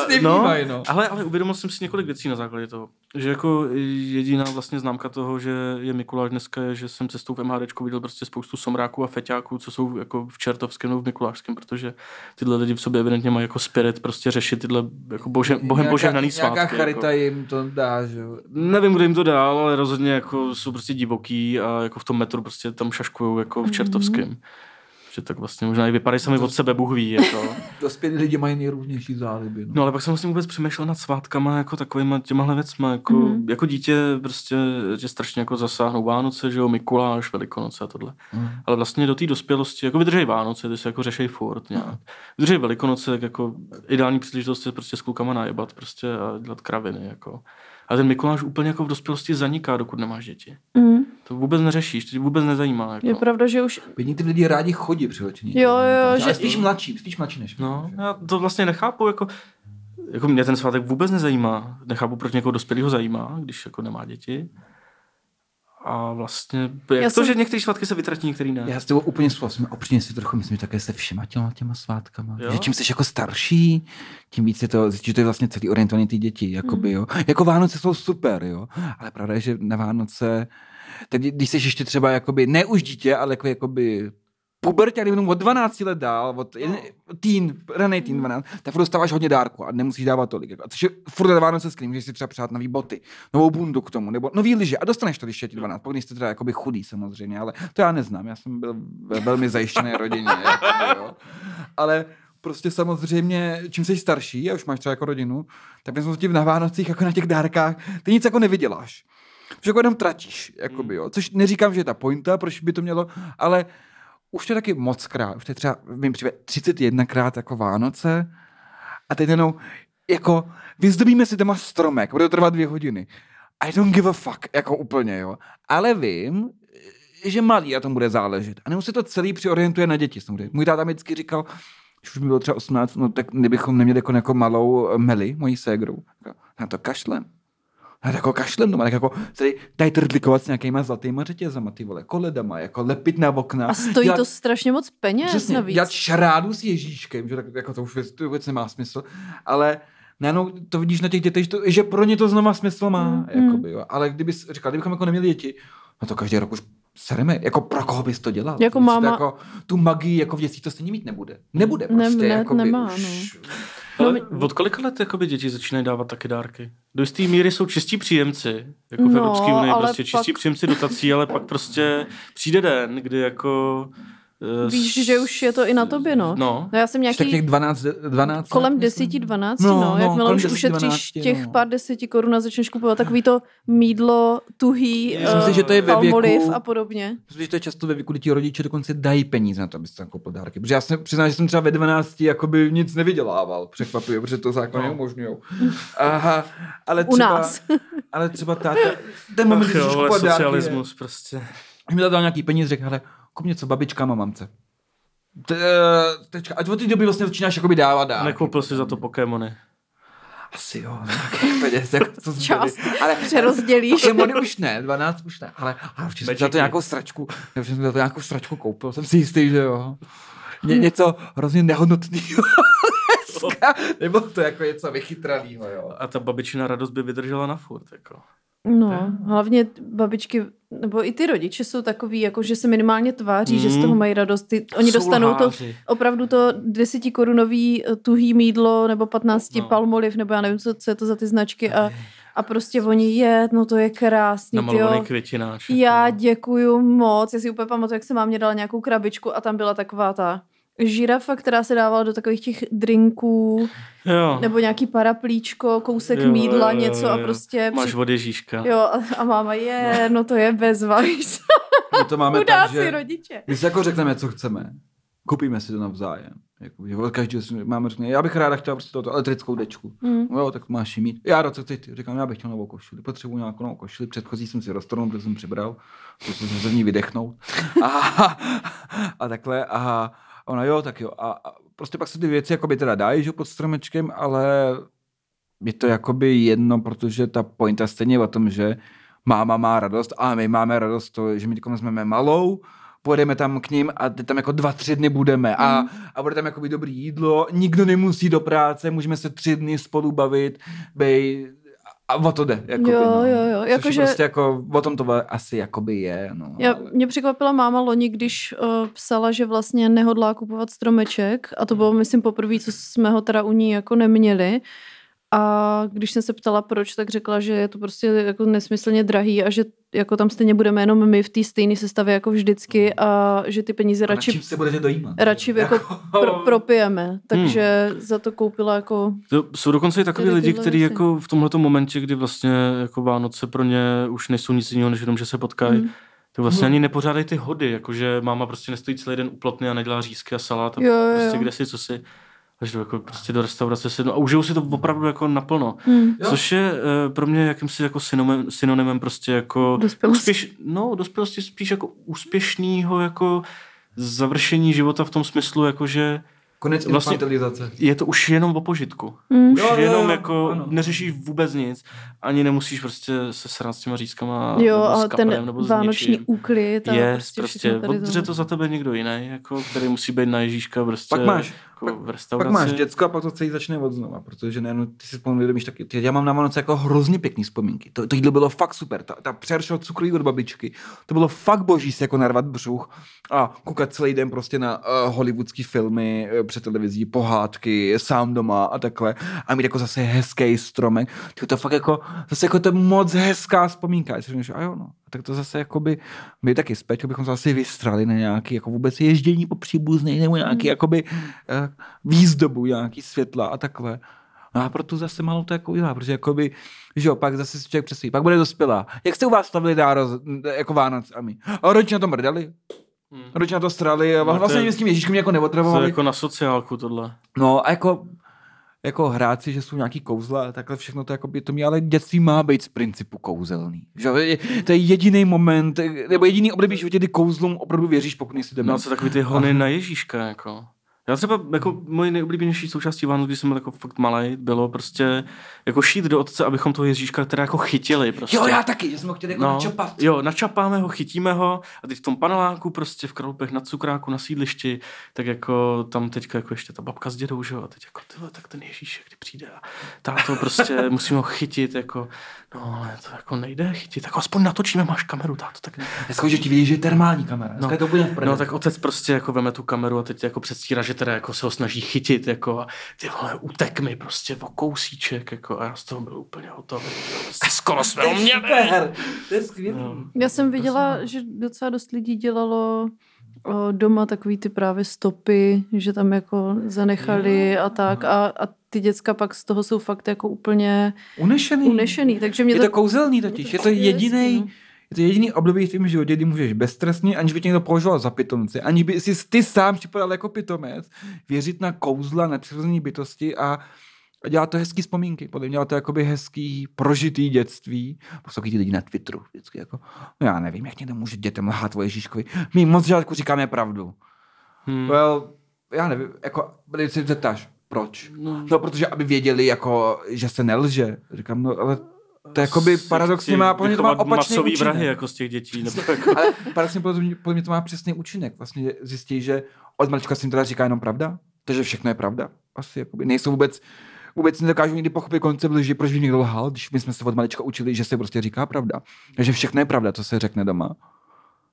nevnímají, no. Ale uvědomil jsem si několik věcí na základě toho. Že jako jediná vlastně známka toho, že je Mikuláš dneska, je, že jsem cestou v MHDčku viděl prostě spoustu somráků a feťáků, co jsou jako v čertovském nebo v mikulášském, protože tyhle lidi v sobě evidentně mají jako spirit prostě řešit tyhle jako bohem požehnaný svátky. Nějaká charita jako. Jim to dá, že? Nevím, kdo jim to dá, ale rozhodně jako jsou prostě divoký a jako v tom metru prostě tam šaškujou jako v čertovském. Že tak vlastně možná i vypadají sami od sebe, Bůh ví, jako. Dospělí lidi mají nejrůznější záliby. No. No ale pak jsem vlastně vůbec přemýšlel nad svátkama, jako takovýma těmahle věcma, jako, jako dítě prostě tě strašně jako zasáhnou Vánoce, že jo, Mikuláš, Velikonoce a tohle. Ale vlastně do té dospělosti, jako vydržej Vánoce, ty se jako řešej furt nějak. Vydržej Velikonoce, tak jako ideální příležitost je prostě s klukama najebat prostě a dělat kraviny, jako. A ten Mikuláš úplně jako v dospělosti zaniká, dokud nemáš děti. To vůbec neřešíš, to tě vůbec nezajímá. Jako. Je pravda, že už... Vědní ty lidi rádi chodí přilečení. Jo, že... spíš mladší než. No, já to vlastně nechápu, jako mě ten svátek vůbec nezajímá. Nechápu, proč někoho dospělého zajímá, když jako nemá děti. A vlastně, že některé svátky se vytratí, některé ne. Já s tebou úplně souhlasím, opřímně si trochu myslím, že také se všema těma svátkama. Jo? Že čím jsi jako starší, tím víc je to, že to je vlastně celý orientovaný ty děti, jakoby, jo. Jako Vánoce jsou super, jo, ale pravda je, že na Vánoce, tedy, když jsi ještě třeba, jakoby, ne už dítě, ale jakoby pubertě, ale jenom od 12 let dál, raný teen 12, tak furt dostáváš hodně dárku a nemusíš dávat tolik. A což je furt na Vánoce skrý, můžeš si třeba přát nový boty, novou bundu k tomu, nebo nový liže a dostaneš to, když je ti 12, pokud jste teda jakoby chudý samozřejmě, ale to já neznám, já jsem byl ve velmi zajištěné rodině. Jako, jo. Ale prostě samozřejmě, čím jsi starší a už máš třeba jako rodinu, tak nejsem tím na Vánocích, jako na těch dárkách, ty nic jako nevyděláš. Protože jako jenom tratíš, jakoby, jo. Což neříkám, že je ta pointa, proč by to mělo, ale už to je taky moc krát, už to je třeba, vím, 31krát jako Vánoce a teď jenom, jako, vyzdobíme si doma stromek, bude to trvat 2 hodiny. I don't give a fuck, jako úplně, jo. Ale vím, že malý na tom bude záležet. A nebo se to celý přiorientuje na děti. Můj táta mi vždycky říkal, když už mi bylo třeba 18, no tak bychom neměli jako malou Meli, moji ségru. Na to kašlem. Na to jako kašlem doma. Tak jako tady trdlikovat s nějakýma zlatýma řetězama, ty vole, koledama, jako lepit na okna. A stojí to strašně moc peněz přesně, navíc. Dělat šarádu s Ježíškem, že tak, jako to už vůbec nemá smysl. Ale najednou to vidíš na těch dětech, že pro ně to znova smysl má. Jakoby, jo. Ale kdybychom jako neměli děti, no to každý rok už sereme, jako pro koho bys to dělal? Jako máma... jako, tu magii jako v dětství to stejně mít nebude. Nebude prostě. Nemá, už... no. Ale od kolika let jakoby, děti začínají dávat taky dárky? Do jisté míry jsou čistí příjemci, jako v Evropské unii, prostě čistí příjemci dotací, ale pak prostě přijde den, kdy jako... Víš, že už je to i na tobě, no. No. Já jsem nějaký... Tak těch 12 kolem 10-12, no. Jakmile už ušetříš těch pár 10 korun a začneš kupovat takový to mýdlo, tuhý, palmoliv a podobně. Myslím, že to je často ve věku, kdy ti rodiče dokonce dají peníze na to, aby si tam koupil dárky. Protože já jsem přiznám, že jsem třeba ve 12 jakoby nic nevydělával. Překvapuje, protože to zákony umožňujou. Aha, ale třeba... U nás. Ale třeba táta... Ten moment, když kupovat socialismus prostě. Když mi dal nějaký peníz, řekl, hele, kup něco babičkám a mamce. Ať od té doby vlastně začínáš jakoby dávat dárky. Nekoupil jsi za to Pokémony? Asi jo, nějakých peněz. Jako část přerozdělíš. Pokémony už ne, 12 už ne, ale určitě jsem za to nějakou sračku, koupil, jsem si jistý, že jo. Něco hrozně nehodnotného. Nebo to jako něco vychytranýho, jo. A ta babičina radost by vydržela na furt, jako. No, hlavně babičky, nebo i ty rodiče jsou takový, jako, že se minimálně tváří, že z toho mají radost. Oni dostanou to, opravdu to 10korunový tuhý mýdlo, nebo 15 palmoliv, nebo já nevím, co je to za ty značky a prostě oni to je krásný. Namalovaný květináč. Já děkuju moc, já si úplně pamatuju, jak se mámě dala nějakou krabičku a tam byla taková ta... žirafa, která se dávala do takových těch drinků, jo. Nebo nějaký paraplíčko, kousek mýdla, něco a prostě... Máš od Ježíška. Jo, a máma to je bezva. My to máme tak, že... rodiče. My si jako řekneme, co chceme. Koupíme si to navzájem. Jako, každý máme řekne, já bych ráda chtěla prostě toto elektrickou dečku. Jo, tak máš ji mít. Já co chceš ty? Říkám, já bych chtěl novou košili. Potřebuji nějakou novou košili. Předchozí jsem si roztrhnul, protože jsem přibral. Prostě jsem se v ní vydechnul. A takhle, aha. Ona tak jo. A prostě pak se ty věci jakoby teda dají, že pod stromečkem, ale je to jakoby jedno, protože ta pointa stejně je o tom, že máma má radost a my máme radost to, že my teď vezmeme malou, pojedeme tam k ním a teď tam jako 2-3 dny budeme a bude tam jakoby dobrý jídlo, nikdo nemusí do práce, můžeme se 3 dny spolu bavit, a o to jde. Jakoby, jo. Jako, že... prostě jako, o tom to asi jakoby je. No, mě překvapila máma loni, když psala, že vlastně nehodlá kupovat stromeček a to bylo, myslím, poprvé, co jsme ho teda u ní jako neměli. A když jsem se ptala, proč, tak řekla, že je to prostě jako nesmyslně drahý a že jako tam stejně budeme jenom my v té stejné sestavě jako vždycky a že ty peníze radši jako propijeme. Takže za to koupila jako... To jsou dokonce i takový lidi, kteří jako v tomhletom momentě, kdy vlastně jako Vánoce pro ně už nejsou nic jiného, než jenom, že se potkají, tak vlastně ani nepořádají ty hody, jakože máma prostě nestojí celý den úplatný a nedělá řízky a salát a prostě kde si, co si... až do, jako prostě do restaurace sednu a užijou si to opravdu jako naplno. Což je pro mě jakýmsi jako synonymem prostě jako dospělosti spíš jako úspěšného jako završení života v tom smyslu, jako že konec vlastně je to už jenom o požitku. Už jenom jako ano. Neřešíš vůbec nic, ani nemusíš prostě se srát s těma řízkama nebo s kaprem, ten nebo s vánoční ničím. Úklid. Je, prostě odře to za tebe někdo jiný, jako, který musí být na Ježíška prostě jako v restauraci. Pak máš děcko a pak to celý začne od znova, protože nejenom ty si vzpomínáš taky. Já mám na Vánoce jako hrozně pěkný vzpomínky. To jídlo bylo fakt super. Ta přeršel cukrý od babičky. To bylo fakt boží se jako narvat břuch a koukat celý den prostě na hollywoodský filmy, před televizí, pohádky, sám doma a takhle. A mít jako zase hezký stromek. To fakt jako, zase jako to moc hezká vzpomínka. A jo, no. tak to zase jakoby, my taky zpět, bychom se asi vystrali na nějaké jako vůbec ježdění po příbuzných nebo nějaký jakoby výzdobu, nějaký světla a takhle. No a proto zase málo to jako udělá, protože jakoby, že jo, pak zase si člověk přesví, pak bude dospělá. Jak jste u vás slavili jako Vánoc a my? A rodiče na to mrdali. Rodiče na to strali a vlastně s tím Ježíškem jako neotravovali. To jako na sociálku tohle. No a jako hrát si, že jsou nějaký kouzla a takhle všechno to jako by to mě, ale dětství má být z principu kouzelný. Že? To je jediný moment, nebo jediný období životě, kdy kouzlům opravdu věříš, pokud nejsi debil. No co takový ty hony na Ježíška, jako. Já třeba, jako moje nejoblíbenější součástí Vánoc, když jsem byl jako fakt malej, bylo prostě jako šít do otce, abychom toho Ježíška teda jako chytili prostě. Jo, já taky, že jsme ho chtěli jako načapat. Jo, načapáme ho, chytíme ho a teď v tom paneláku prostě v Kralupech na cukráku, na sídlišti, tak jako tam teďka jako ještě ta babka s dědou, že jo, a teď jako tyhle, tak ten Ježíšek, kdy přijde a táto prostě musíme ho chytit, jako no, ale to jako nejde chytit, tak aspoň natočíme, máš kameru, táto, tak. Dneska, že ti vidíš, že je termální kamera. Dneska to bude v Brně. No, tak otec prostě jako veme tu kameru a teď jako předstírá, že teda jako se ho snaží chytit, jako a ty vole, utek mi prostě o kousíček, jako a já z toho byl úplně hotový. Prostě skoro jsme ho měli. To je skvělý. No. Já jsem viděla, že docela dost lidí dělalo doma takový ty právě stopy, že tam jako zanechali a tak a ty děcka pak z toho jsou fakt jako úplně unešený. Takže mě je to kouzelný totiž, je to jediný. Je to jediný období v tvém životě, kdy můžeš beztrestně, aniž by tě někdo považoval za pitomce, aniž by si ty sám připadal jako pitomec, věřit na kouzla, na přirozené bytosti a dělat to hezký vzpomínky. Podle mě dělat to jakoby hezký, prožitý dětství. Poslouchají ty lidi na Twitteru vždycky jako, no já nevím, jak někdo může dětem lhát o Ježíškovi. My moc žádku říkáme pravdu. Well, já nevím, jako, když si zeptáš, proč? No, protože aby věděli, jako, že se nelže. Říkám, no, ale to jakoby paradoxně má podle mě to má opačný účinek. Vrahy jako z těch dětí. Nebo jako. Ale paradoxně podle mě to má přesný účinek. Vlastně zjistí, že od malička se jim teda říká jenom pravda. Takže všechno je pravda. Asi jakoby nejsou vůbec nedokážu nikdy pochopit koncept lži, proč by někdo lhal, když my jsme se od malička učili, že se prostě říká pravda. Takže všechno je pravda, co se řekne doma.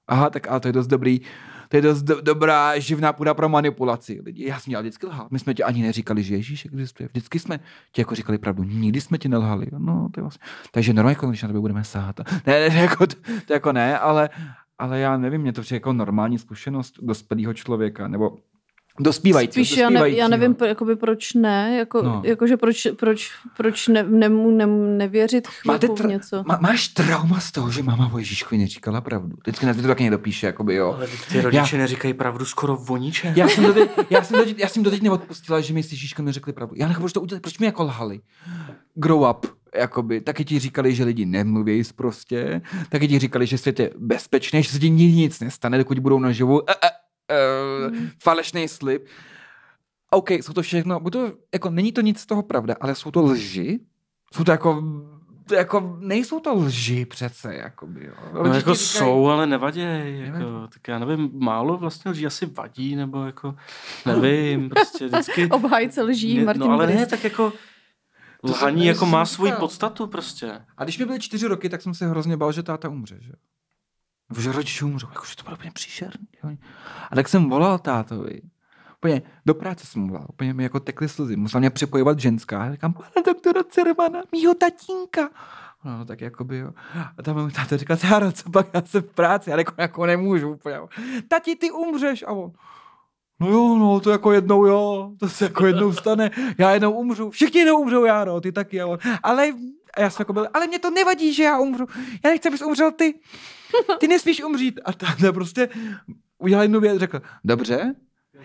Aha, tak ale to je dost dobrý. To je dost dobrá živná půda pro manipulaci lidí. Já jsem měl vždycky lhal. My jsme ti ani neříkali, že Ježíš existuje. Vždycky jsme ti jako říkali pravdu. Nikdy jsme ti nelhali. No, to je vlastně. Takže normálně, když na tebe budeme sahat. Ne, jako, to jako ne, ale já nevím, mě to přijde jako normální zkušenost dospělého člověka, nebo dospívající. Spíš já nevím, jakoby, proč ne, jako, no. Jakože proč nevěřit chvilku v něco. Máš trauma z toho, že máma o Ježíškovi neříkala pravdu. Vždycky na to taky někdo píše, jakoby, jo. Ale ty rodiče neříkají pravdu skoro o ničem. Já jsem doteď neodpustila, že mi s Ježíškem neřekli pravdu. Já nechápu, proč mi jako lhali. Grow up. Jakoby, taky ti říkali, že lidi nemluví prostě, taky ti říkali, že svět je bezpečný, že se ti nic nestane, dokud budou naživu. Falešný slib. OK, jsou to všechno, jako není to nic z toho pravda, ale jsou to lži? Jsou to jako nejsou to lži přece, jakoby, jo. No jako jsou, ale nevaděj, jako, tak já nevím, málo vlastně lží asi vadí, nebo jako, nevím, prostě vždycky. Obhájce lží, Martin Brys. No ale ne, tak jako, lhaní jako má svoji podstatu prostě. A když mi byly 4 roky, tak jsem se hrozně bál, že táta umře, že? Že rodiče umřou, jakože to bylo úplně příšerný. A tak jsem volal tátovi. Úplně do práce jsem volal. Úplně mi jako tekly slzy. Musela mě přepojovat ženská. A říkám, pana doktora Cermana, mýho tatínka. No, tak jakoby, jo. A tam mi táta říkal, Táro, co pak, já jsem v práci. Já jako nemůžu úplně. Tati, ty umřeš. A on, no jo, no, to jako jednou, jo. To se jako jednou stane. Já jednou umřu. Všichni jednou umřou, Járo, ty taky. A on, já jsem jako byl, ale mě to nevadí, že já umřu. Já nechci, abys umřel ty. Ty nesmíš umřít. A táta prostě udělal jednu věc, řekl, dobře,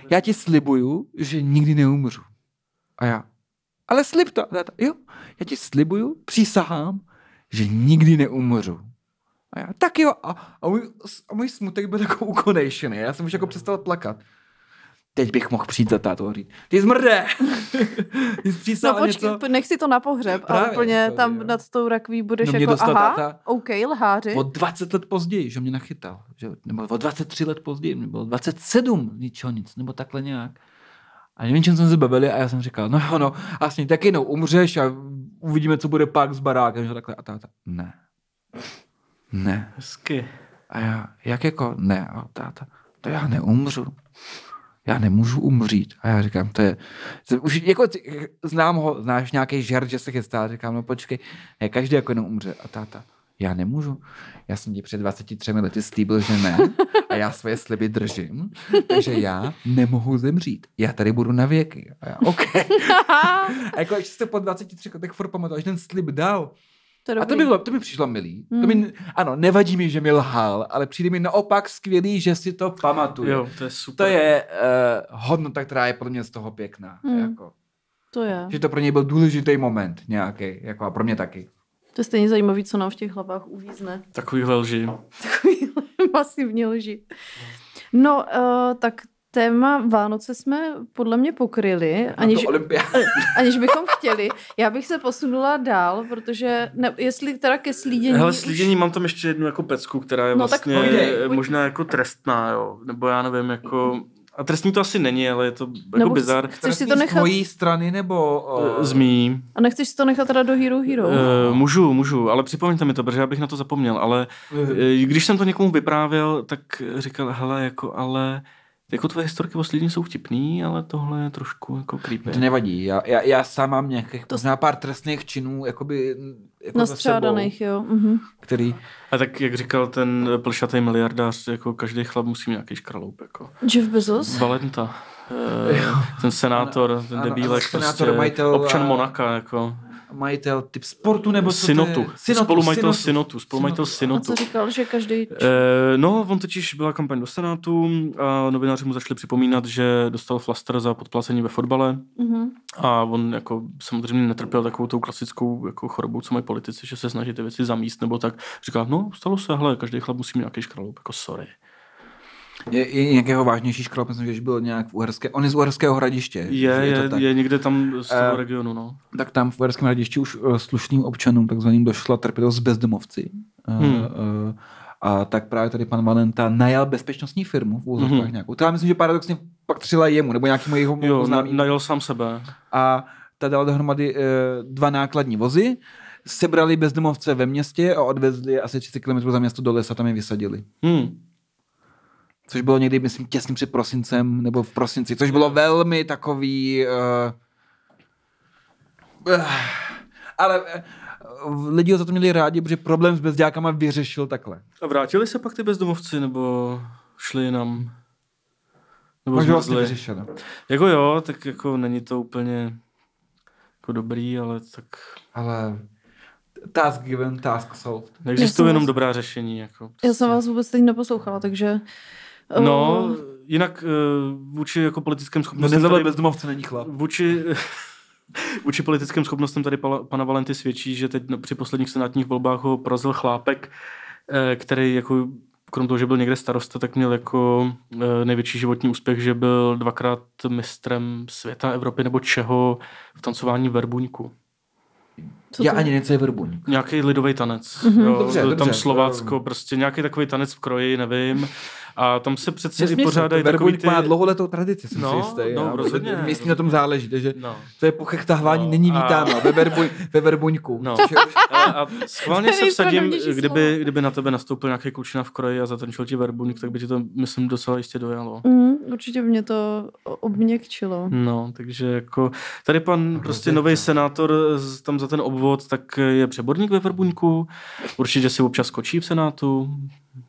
já ti slibuju, že nikdy neumřu. A já, ale slib to. Táta, jo, já ti slibuju, přísahám, že nikdy neumřu. A já, tak jo. A můj smutek byl jako ukonejšený. Já jsem už jako přestal plakat. Teď bych mohl přijít za tátu a říct, ty zmrde! No počkej, nech si to na pohřeb a právě, úplně tam nad tou rakví budeš no jako, aha, OK, lháři. O 20 let později, že mě nachytal, že, nebo o 23 let později, mě bylo 27 ničeho nic, nebo takhle nějak. A nevím, čem jsme se bavili a já jsem říkal, no jo, no, vlastně tak jednou umřeš a uvidíme, co bude pak s barákem, že takhle a táta, ne. Hezky. A já, jak jako, ne, a táta, to já neumřu. Já nemůžu umřít. A já říkám, už jako znám ho, znáš nějaký žert, že se chystá, říkám, no počkej, ne, každý jako jenom umře. A táta, já nemůžu. Já jsem ti před 23 lety slíbil, že ne. A já svoje sliby držím. Takže já nemohu zemřít. Já tady budu na věky. A já, OK. A jako až se po 23 letech furt pamatuju, až ten slib dal. To a to mi přišlo milý. Hmm. To mi, ano, nevadí mi, že mi lhal, ale přijde mi naopak skvělý, že si to pamatuju. Jo, to je super. To je hodnota, která je pro mě z toho pěkná. Hmm. Jako. To je. Že to pro něj byl důležitý moment nějaký, jako a pro mě taky. To je stejně zajímavý, co nám v těch hlavách uvízne. Takovýhle lži. Takovýhle masivní lži. No, tak téma Vánoce jsme podle mě pokryli, aniž bychom chtěli. Já bych se posunula dál, protože ne, jestli teda ke slídění... Hele, slídění už... mám tam ještě jednu jako pecku, která je no, vlastně pojde. Možná jako trestná, jo. Nebo já nevím, jako... A trestní to asi není, ale je to jako nebo bizar. Chceš si to nechat... Z mojí strany nebo... Z mý. A nechceš si to nechat teda do Hero Hero? Můžu, ale připomeňte mi to, protože já bych na to zapomněl, ale když jsem to někomu vyprávěl, tak říkal, hele, jako, ale... Jako tvoje historky o slídní jsou vtipný, ale tohle je trošku jako creepy. To nevadí, já sám mám nějakých možná pár trestných činů, jakoby... Jako nastřádaných, jo. Uh-huh. Který... A tak, jak říkal ten plšatý miliardář, jako každý chlap musí nějaký škraloup, jako... Jeff Bezos? Valenta. Ten senátor, ano, ten debílek, prostě majitel, občan Monaka, jako... Majitel typ sportu nebo co synotu. Spolumajitel synotu. A co říkal, že každý... No, on totiž byla kampaň do Senátu a novináři mu začali připomínat, že dostal flaster za podplacení ve fotbale a on jako samozřejmě netrpěl takovou tou klasickou jako chorobou, co mají politici, že se snaží ty věci zamíst nebo tak. Říkal, no, stalo se, hele, každý chlap musí mít nějaký škraloup, jako sorry. Je nějakého vážnější škraloup, myslím, že byl nějak v Uherské... On je z Uherského Hradiště. Je někde tam z toho regionu, no. Tak tam v Uherském Hradišti už slušným občanům takzvaným došla trpělivost bezdomovci. A tak právě tady pan Valenta najal bezpečnostní firmu v úzovkách nějakou. To já myslím, že paradoxně pak třila jemu, nebo nějakým jeho známým. Najal sám sebe. A ta dala dohromady 2 nákladní vozy, sebrali bezdomovce ve městě a odvezli asi 30 km za město do lesa, tam je vysadili. Což bylo někdy, myslím, těsně před prosincem, nebo v prosinci, což bylo velmi takový... Ale lidi ho za to měli rádi, protože problém s bezdělákama vyřešil takhle. A vrátili se pak ty bezdomovci, nebo šli nám? Nebo vlastně vyřešeno. Jako jo, tak jako není to úplně jako dobrý, ale tak... Ale... Task given, task solved. Neexistuje jenom dobrá řešení. Jako, prostě. Já jsem vás vůbec teď neposlouchala, takže... No, jinak vůči jako politickým schopnostem... No, bezdomovce není chlap. Vůči politickým schopnostem tady pana Valenty svědčí, že teď při posledních senátních volbách ho porazil chlápek, který jako... Krom toho, že byl někde starosta, tak měl jako největší životní úspěch, že byl 2krát mistrem světa, Evropy nebo čeho v tancování Verbuňku. Já ani nechci je Verbuňk. Nějaký lidový tanec. Jo, dobře. Tam Slovácko, prostě nějaký takový tanec v kroji, nevím. A tam se přece i pořádají takový ty... Verbuňk má dlouholetou tradici, jsem si jistý. No, rozhodně. Myslím, na tom záleží, takže to je pochechtávání, není vítáno ve Verbuňku. No. A schválně se vsadím, kdyby na tebe nastoupil nějaký klučina v kroji a zatančil ti Verbuňk, tak by ti to, myslím, docela jistě dojalo. Určitě mě to obměkčilo. No, takže jako... Tady pan prostě nový senátor tam za ten obvod, tak je přeborník ve Verbuňku. Určitě si občas skočí v Senátu.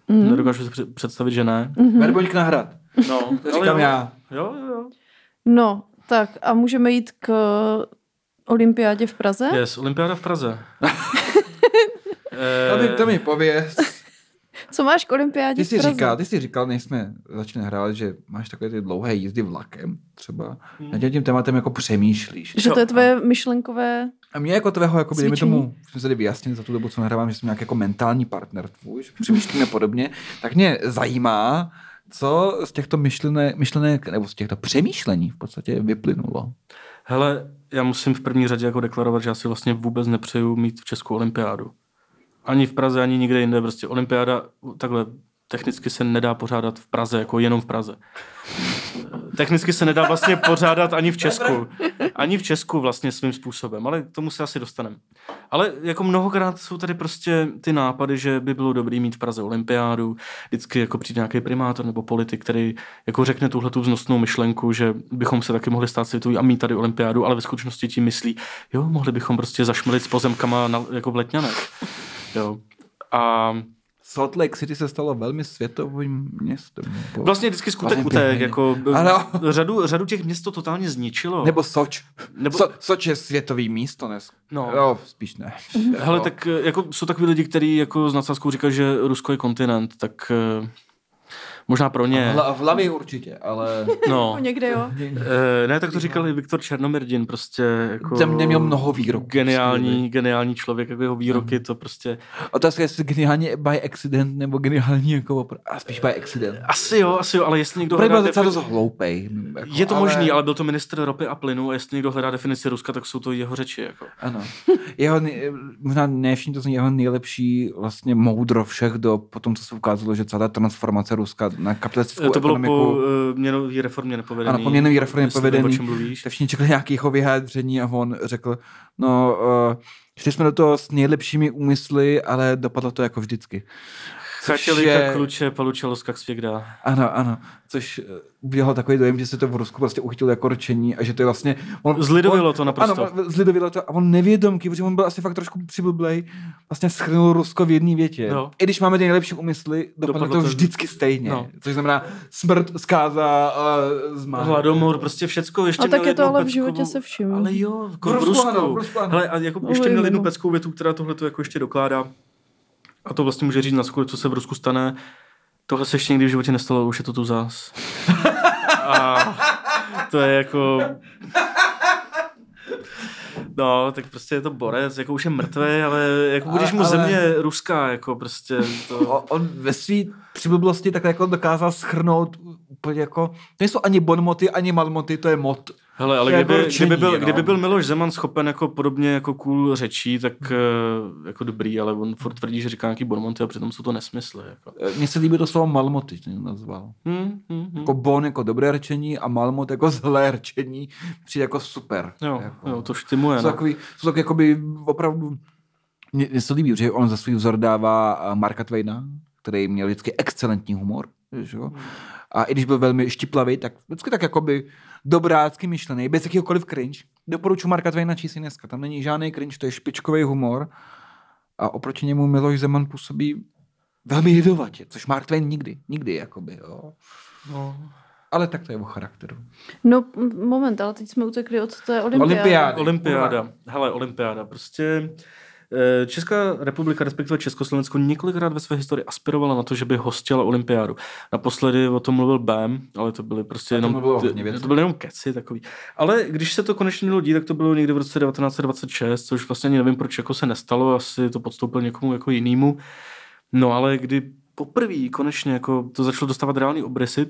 Nedokážu si představit, že ne. Verbuňk na hrad. No, to říkám já. Jo. No, tak a můžeme jít k olympiádě v Praze? Yes, olympiáda v Praze. To mi pověst. Co máš k olympiádě v Praze? Ty jsi říkal, než jsme začali hrát, že máš takové ty dlouhé jízdy vlakem třeba. Nad tím tématem jako přemýšlíš. Že to je tvoje myšlenkové... A mě jako tvého, jako dejme tomu, jsem se tady vyjasnil za tu dobu, co nahrávám, že jsem nějaký jako mentální partner tvůj, že přemýšlíme podobně, tak mě zajímá, co z těchto myšlenek, nebo z těchto přemýšlení v podstatě vyplynulo. Hele, já musím v první řadě jako deklarovat, že já si vlastně vůbec nepřeju mít v Česku olympiádu. Ani v Praze, ani nikde jinde. Prostě olympiáda takhle technicky se nedá pořádat v Praze, jako jenom v Praze. Technicky se nedá vlastně pořádat ani v Česku. Ani v Česku vlastně svým způsobem, ale k tomu se asi dostaneme. Ale jako mnohokrát jsou tady prostě ty nápady, že by bylo dobrý mít v Praze olympiádu. Vždycky jako přijde nějaký primátor nebo politik, který jako řekne tuhletu vznosnou myšlenku, že bychom se taky mohli stát světový a mít tady olympiádu, ale ve skutečnosti tím myslí, jo, mohli bychom prostě zašmlit s pozemkama na, jako v Letňanech. Jo. a Salt Lake City se stalo velmi světovým městem. Vlastně vždycky skutek, jako řadu těch měst to totálně zničilo. Nebo Soč. Soč je světový místo dnes. No, spíš ne. Hele, tak jako jsou takový lidi, kteří jako s nadsázkou říkají, že Rusko je kontinent, tak možná pro ně. V hlavě určitě, ale... No. Někde jo. Ne, tak to říkal i Viktor Černomyrdin, prostě jako... Tam neměl mnoho výroků. Geniální člověk, jako jeho výroky, to prostě... Otázka, jestli geniální by accident, nebo geniální jako... A spíš by accident. Asi jo, ale jestli někdo hledá... Byl docela hloupej. Jako, je to možný, ale byl to ministr ropy a plynu a jestli někdo hledá definici Ruska, tak jsou to jeho řeči, jako. Ano. Možná ne všichni to zní jeho nejlepší vlastně moudro všech do potom, co se ukázalo, že celá transformace Ruska na kapitalistickou to bylo ekonomiku. Po měnový reformě nepovedený. Ano, po měnový reformě nepovedený. Všichni čekali nějaké jeho vyjádření a on řekl, no, šli jsme do toho s nejlepšími úmysly, ale dopadlo to jako vždycky. Chtěli jak kluče, palučelo jak svěkdá. Ano, což udělal takový dojem, že se to v Rusku vlastně uchytilo jako rčení a že to je vlastně... Zlidovilo to naprosto. Ano, zlidovilo to a on nevědomky, protože on byl asi fakt trošku přiblblej, vlastně schrnul Rusko v jedné větě. No. I když máme ty nejlepší úmysly, dopadlo to vždycky stejně. No. Což znamená smrt, zkáza, zmar. Hladomor, prostě všecko ještě měl jednou peckovou... A tak je to ale v životě se všim. Ale jo, v Rusku. Ano. Hele, a jako ještě měl jednu peckovou větu, která tohleto jako ještě dokládá. A to vlastně může říct na skole, co se v Rusku stane. Tohle se ještě nikdy v životě nestalo, už je to tu zás. A to je jako... No, tak prostě je to borec, jako už je mrtvý, ale jako budeš mu země ruská, jako prostě to... On ve svý přiblblosti tak jako dokázal shrnout úplně jako... To nejsou ani bonmoty, ani malmoty, to je mot. Hele, ale kdyby byl Miloš Zeman schopen jako podobně jako cool řečí, tak jako dobrý, ale on furt tvrdí, že říká nějaký bonmoty a přitom jsou to nesmysly. Jako. Mně se líbí to slovo malmoty, to nazval. Jako bon jako dobré řečení a malmot jako zlé řečení přijde jako super. Jo, to štimuje. Jsou takový jakoby opravdu... Mně se líbí, že on za svůj vzor dává Marka Twaina, který měl vždycky excelentní humor. Jo? A i když byl velmi štiplavý, tak vždycky tak jakoby dobrácky myšlený, bez jakýhokoliv cringe. Doporučuji Marka Twaina číst i dneska. Tam není žádný cringe, to je špičkový humor. A oproti němu Miloš Zeman působí velmi jedovatě, což Mark Twain nikdy jakoby, jo. No. Ale tak to je o charakteru. No, moment, ale teď jsme utekli od té olympiády. Olympiáda, prostě... Česká republika, respektive Československo, několikrát ve své historii aspirovala na to, že by hostila olympiádu. Naposledy o tom mluvil Bém, ale to byly prostě jenom keci takový. Ale když se to konečně mělo dít, tak to bylo někdy v roce 1926, což vlastně ani nevím, proč jako se nestalo, asi to podstoupil někomu jako jinému. No ale kdy poprvé konečně jako to začalo dostávat reální obrysy,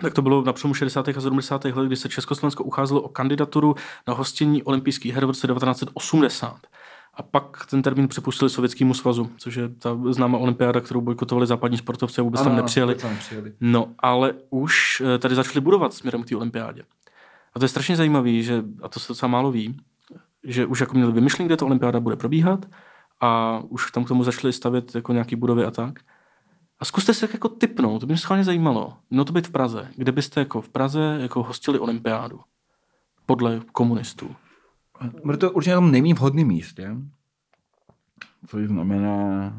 tak to bylo na přelomu 60. a 70. let, kdy se Československo ucházelo o kandidaturu na hostění olympijských her v roce 1980. A pak ten termín připustili Sovětskému svazu, což je ta známá olympiáda, kterou bojkotovali západní sportovci a vůbec tam nepřijeli. No, ale už tady začali budovat směrem k té olympiádě. A to je strašně zajímavý, že, a to se docela málo ví, že už jako měli vymyšlení, kde ta olympiáda bude probíhat a už tam k tomu začali stavět jako nějaký budovy a tak. A zkuste se jako tipnout, to by mě schválně zajímalo. No to být v Praze, kde byste jako v Praze jako hostili olympiádu podle komunistů. Bude to určitě tam nejméně vhodný místě. Což znamená...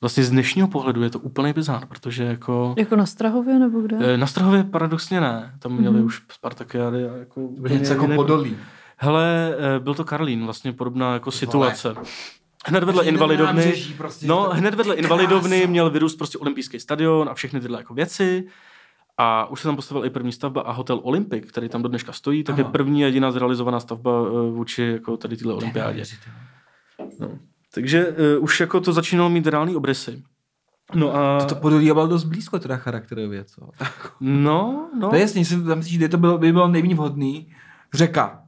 Vlastně z dnešního pohledu je to úplný bizár, protože jako... Jako na Strahově nebo kde? Na Strahově paradoxně ne. Tam měli už Spartakiády a jako... Něco jako Podolí. Hele, byl to Karlín, vlastně podobná jako situace. Hned vedle Invalidovny... Prostě, no, hned vedle Invalidovny měl vyrůst prostě olympijský stadion a všechny tyhle jako věci. A už se tam postavila i první stavba a hotel Olympic, který tam do dneška stojí, tak je první jediná zrealizovaná stavba vůči jako tady téhle olympiádě. No. Takže už jako to začínalo mít reální obrysy. No a... To Podolí bylo dost blízko teda charakterově, co? No. To je jasný, si tam myslíš, že to bylo, by bylo nejméně vhodný. Řeka.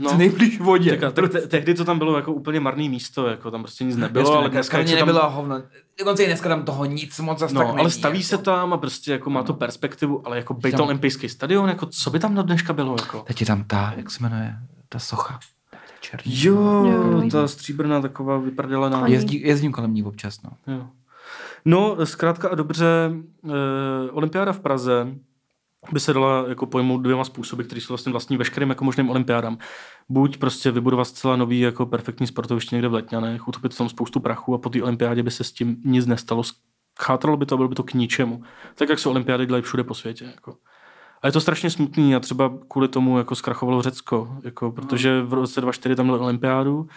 No. Nejblíž vodě. Tak tehdy to tam bylo jako úplně marný místo, jako tam prostě nic nebylo, ale dneska nebylo hovno. Dokonce i dneska tam toho nic moc zas tak není. No, ale staví se tam a prostě jako má to perspektivu, ale jako bejt olympijský stadion, jako co by tam do dneška bylo, jako. Teď je tam ta, jak se jmenuje, ta socha. Černý. Jo, ta stříbrná taková vyprdelená. Jezdím kolem ní občas, no. Jo. No, zkrátka a dobře, olympiáda v Praze by se dala jako pojmout dvěma způsoby, které jsou vlastní veškerým jako možným olympiádám. Buď prostě vybudovat zcela nový jako perfektní sportoviště někde v Letňanech, utopit v tom spoustu prachu a po té olympiádě by se s tím nic nestalo. Chátralo by to a bylo by to k ničemu. Tak jak se olympiády dělají všude po světě. Jako. A je to strašně smutný a třeba kvůli tomu jako zkrachovalo Řecko, jako, protože v roce 2004 tam měli olympiádu,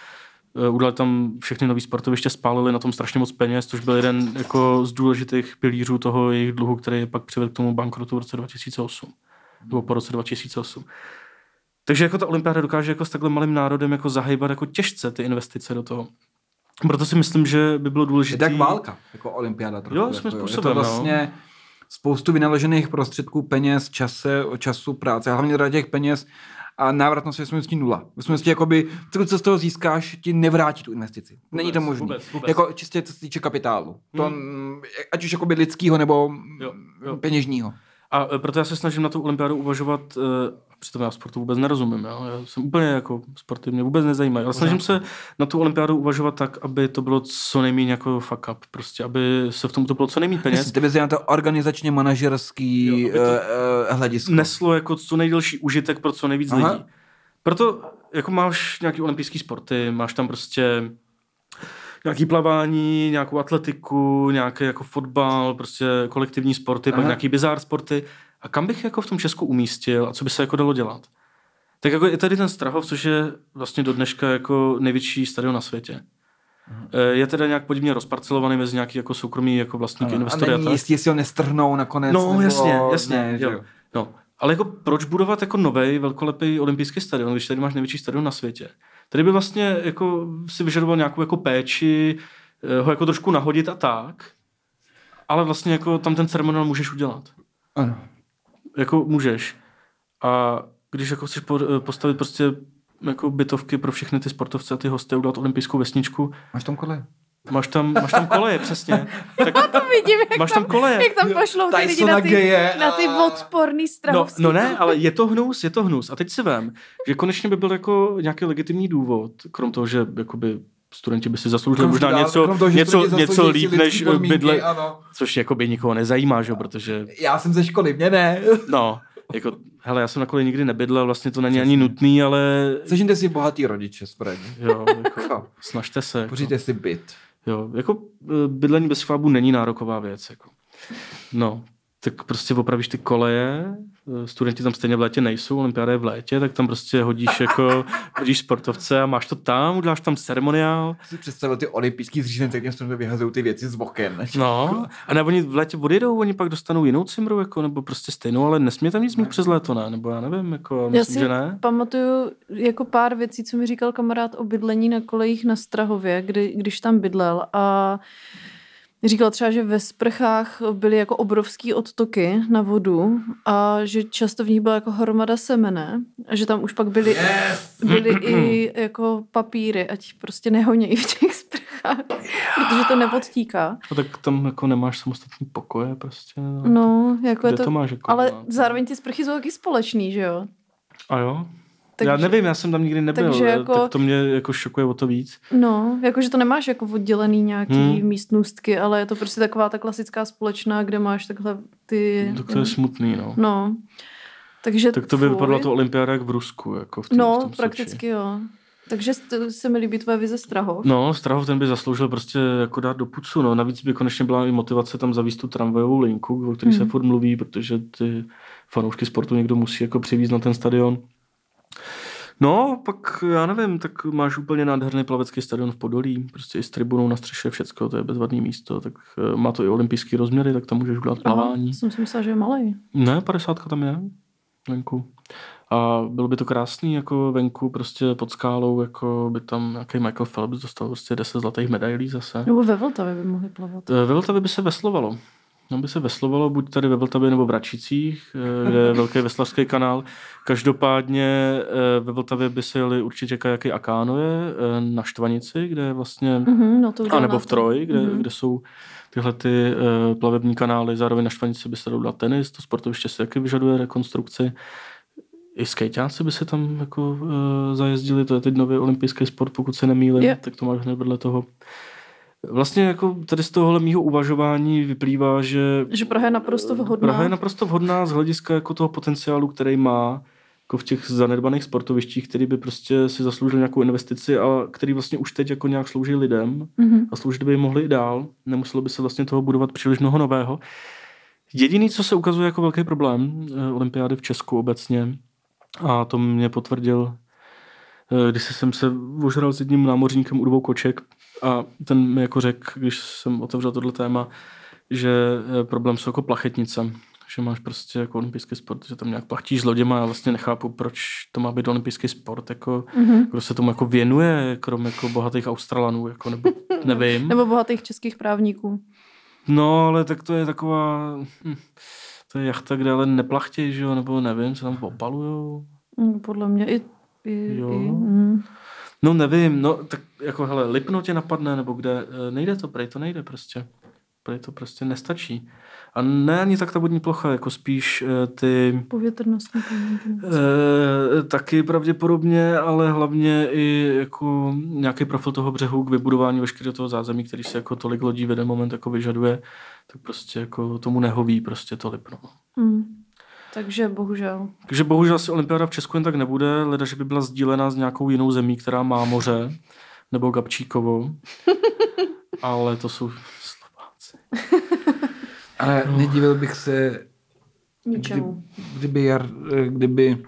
udělali tam všechny nový sportoviště, spálili na tom strašně moc peněz, což byl jeden jako z důležitých pilířů toho jejich dluhu, který je pak přivedl k tomu bankrotu v roce 2008. Nebo po roce 2008. Takže jako ta olympiáda dokáže jako s takhle malým národem jako zahýbat jako těžce ty investice do toho. Proto si myslím, že by bylo důležité. Je tak válka, jako olympiáda trochu. Jo, jsme jako, způsobem, je to vlastně spoustu vynaložených prostředků, peněz, času, práce, hlavně teda těch peněz a návratnost je smysl nula. V smyslu jakoby, co z toho získáš, ti nevrátí tu investici. Není to možné. Jako čistě co se týče kapitálu. To, ať už jakoby lidskýho nebo peněžního. A proto já se snažím na tu olympiádu uvažovat, přitom já sportu vůbec nerozumím, jo? Já jsem úplně jako sporty mě vůbec nezajímají, ale snažím se na tu olympiádu uvažovat tak, aby to bylo co nejméně jako fuck up, prostě, aby se v tom to bylo co nejméně peněz. Ty bys na to organizačně manažerský hledisko. Neslo jako co nejdelší užitek pro co nejvíc lidí. Proto jako máš nějaký olympijský sporty, máš tam prostě nějaký plavání, nějakou atletiku, nějaký jako fotbal, prostě kolektivní sporty, pak nějaký bizár sporty. A kam bych jako v tom Česku umístil a co by se jako dalo dělat? Tak jako je tady ten Strahov, což je vlastně do dneška jako největší stadion na světě. Je teda nějak podivně rozparcelovaný mezi nějaký jako soukromí jako vlastníky, investory. A není jistě, jestli ho nestrhnou nakonec. No, jasně. Ne, jo. No. Ale jako proč budovat jako novej, velkolepý olympijský stadion, když tady máš největší stadion na světě? Tady by vlastně jako si vyžadoval nějakou jako péči, ho jako trošku nahodit a tak. Ale vlastně jako tam ten ceremoniál můžeš udělat. Ano. Jako můžeš. A když jako chceš postavit prostě jako bytovky pro všechny ty sportovce a ty hosty, udělat olympijskou vesničku. Máš tam koleje. Máš tam koleje, přesně. Tak, a to vidím, jak tam pošlou ty lidi na ty odporný strahovský. No ne, ale je to hnus. A teď si vem, že konečně by byl jako nějaký legitimní důvod, krom toho, že jakoby studenti by si zasloužili možná něco líp než bydle, což jakoby nikoho nezajímá, že? Protože... Já jsem ze školy, mě ne. No, jako, hele, já jsem na koleji nikdy nebydlel, vlastně to není ani nutný, ale... Sežněte si bohatý rodiče, správně. Jo, jako, snažte se. Jako. Poříte si byt. Jo, jako bydlení bez švábů není nároková věc, jako. No, tak prostě opravíš ty koleje, studenti tam stejně v létě nejsou, olympiáda je v létě, tak tam prostě hodíš sportovce a máš to tam, uděláš tam ceremoniál. Jsi představil ty olympijský zřízence, jak se vyhazují ty věci z oken. No, a nebo oni v létě odjedou, oni pak dostanou jinou cimru, jako, nebo prostě stejnou, ale nesmí tam nic mít přes léto, ne? Nebo já nevím, jako, myslím, že ne. Já si pamatuju jako pár věcí, co mi říkal kamarád o bydlení na kolejích na Strahově, když tam bydlel a... Říkal třeba, že ve sprchách byly jako obrovský odtoky na vodu a že často v nich byla jako hromada semene a že tam už pak byly i jako papíry, ať prostě nehonějí v těch sprchách, protože to neodtíká. A tak tam jako nemáš samostatný pokoje prostě. No, jako je to máš, jako, ale zároveň ty sprchy jsou taky společný, že jo? A jo? Takže, já nevím, já jsem tam nikdy nebyl, takže jako, tak to mě jako šokuje o to víc. No, jakože to nemáš jako oddělený nějaký místnostky, ale je to prostě taková ta klasická společná, kde máš takhle ty... Tak to je smutný, no. No, takže... Tak to by vypadalo to olympiáda jak v Rusku, jako v tým, no, v prakticky Soči. Jo. Takže se mi líbí tvoje vize Strahov. No, Strahov ten by zasloužil prostě jako dát do pucu, no. Navíc by konečně byla i motivace tam zavíst tu tramvajovou linku, o který se furt mluví, protože ty fanoušky sportu někdo musí jako přivízt na ten stadion. No, pak já nevím, tak máš úplně nádherný plavecký stadion v Podolí, prostě i s tribunou na střeše, všecko, to je bezvadný místo, tak má to i olympijský rozměry, tak tam můžeš udělat plavání. Aha, jsem si myslela, že je malej. Ne, 50 tam je, venku. A bylo by to krásný, jako venku, prostě pod skálou, jako by tam nějaký Michael Phelps dostal prostě 10 zlatých medailí zase. Nebo ve Vltavě by mohli plavat. Ve Vltavě by se veslovalo. No by se veslovalo buď tady ve Vltavě nebo v Račicích, kde je velký veslařský kanál. Každopádně ve Vltavě by se jeli určitě kajaky a kánoje na Štvanici, kde je vlastně, a nebo v Troji, kde jsou tyhle ty plavební kanály. Zároveň na Štvanici by se dal dát tenis, to sportoviště se taky vyžaduje rekonstrukci. I skejťáci by se tam jako zajezdili, to je teď nový olympijský sport, pokud se nemýlím, tak to máš hned vedle toho. Vlastně jako tady z tohohle mýho uvažování vyplývá, že Praha je naprosto vhodná. Praha je naprosto vhodná z hlediska jako toho potenciálu, který má jako v těch zanedbaných sportovištích, který by prostě si zasloužil nějakou investici a který vlastně už teď jako nějak slouží lidem a sloužit by jim mohli i dál. Nemuselo by se vlastně toho budovat příliš mnoho nového. Jediný, co se ukazuje jako velký problém olympiády v Česku obecně, a to mě potvrdil, když jsem se ožral s jedním námořníkem u dvou koček a ten mi jako řekl, když jsem otevřel tohle téma, že problém jsou jako plachetnice, že máš prostě jako olympijský sport, že tam nějak plachtíš s loděma, já vlastně nechápu, proč to má být olympijský sport, jako, kdo se tomu jako věnuje, krom jako bohatých Australanů, jako, nebo nevím. Nebo bohatých českých právníků. No, ale tak to je taková, to je jachta, kde ale neplachtějí, že jo, nebo nevím, co tam opalujou. Podle mě i No nevím, no tak jako hele, Lipno tě napadne, nebo kde, nejde to, prej to nejde prostě. Prej to prostě nestačí. A ne ani tak ta vodní plocha, jako spíš ty... Povětrnostní taky pravděpodobně, ale hlavně i jako nějaký profil toho břehu k vybudování veškerého toho zázemí, který se jako tolik lodí v jeden moment jako vyžaduje, tak prostě jako tomu nehoví prostě to Lipno. Takže bohužel. Takže bohužel asi olympiáda v Česku jen tak nebude, leda, že by byla sdílená s nějakou jinou zemí, která má moře, nebo Gabčíkovo. Ale to jsou Slováci. Ale nedivil bych se, kdyby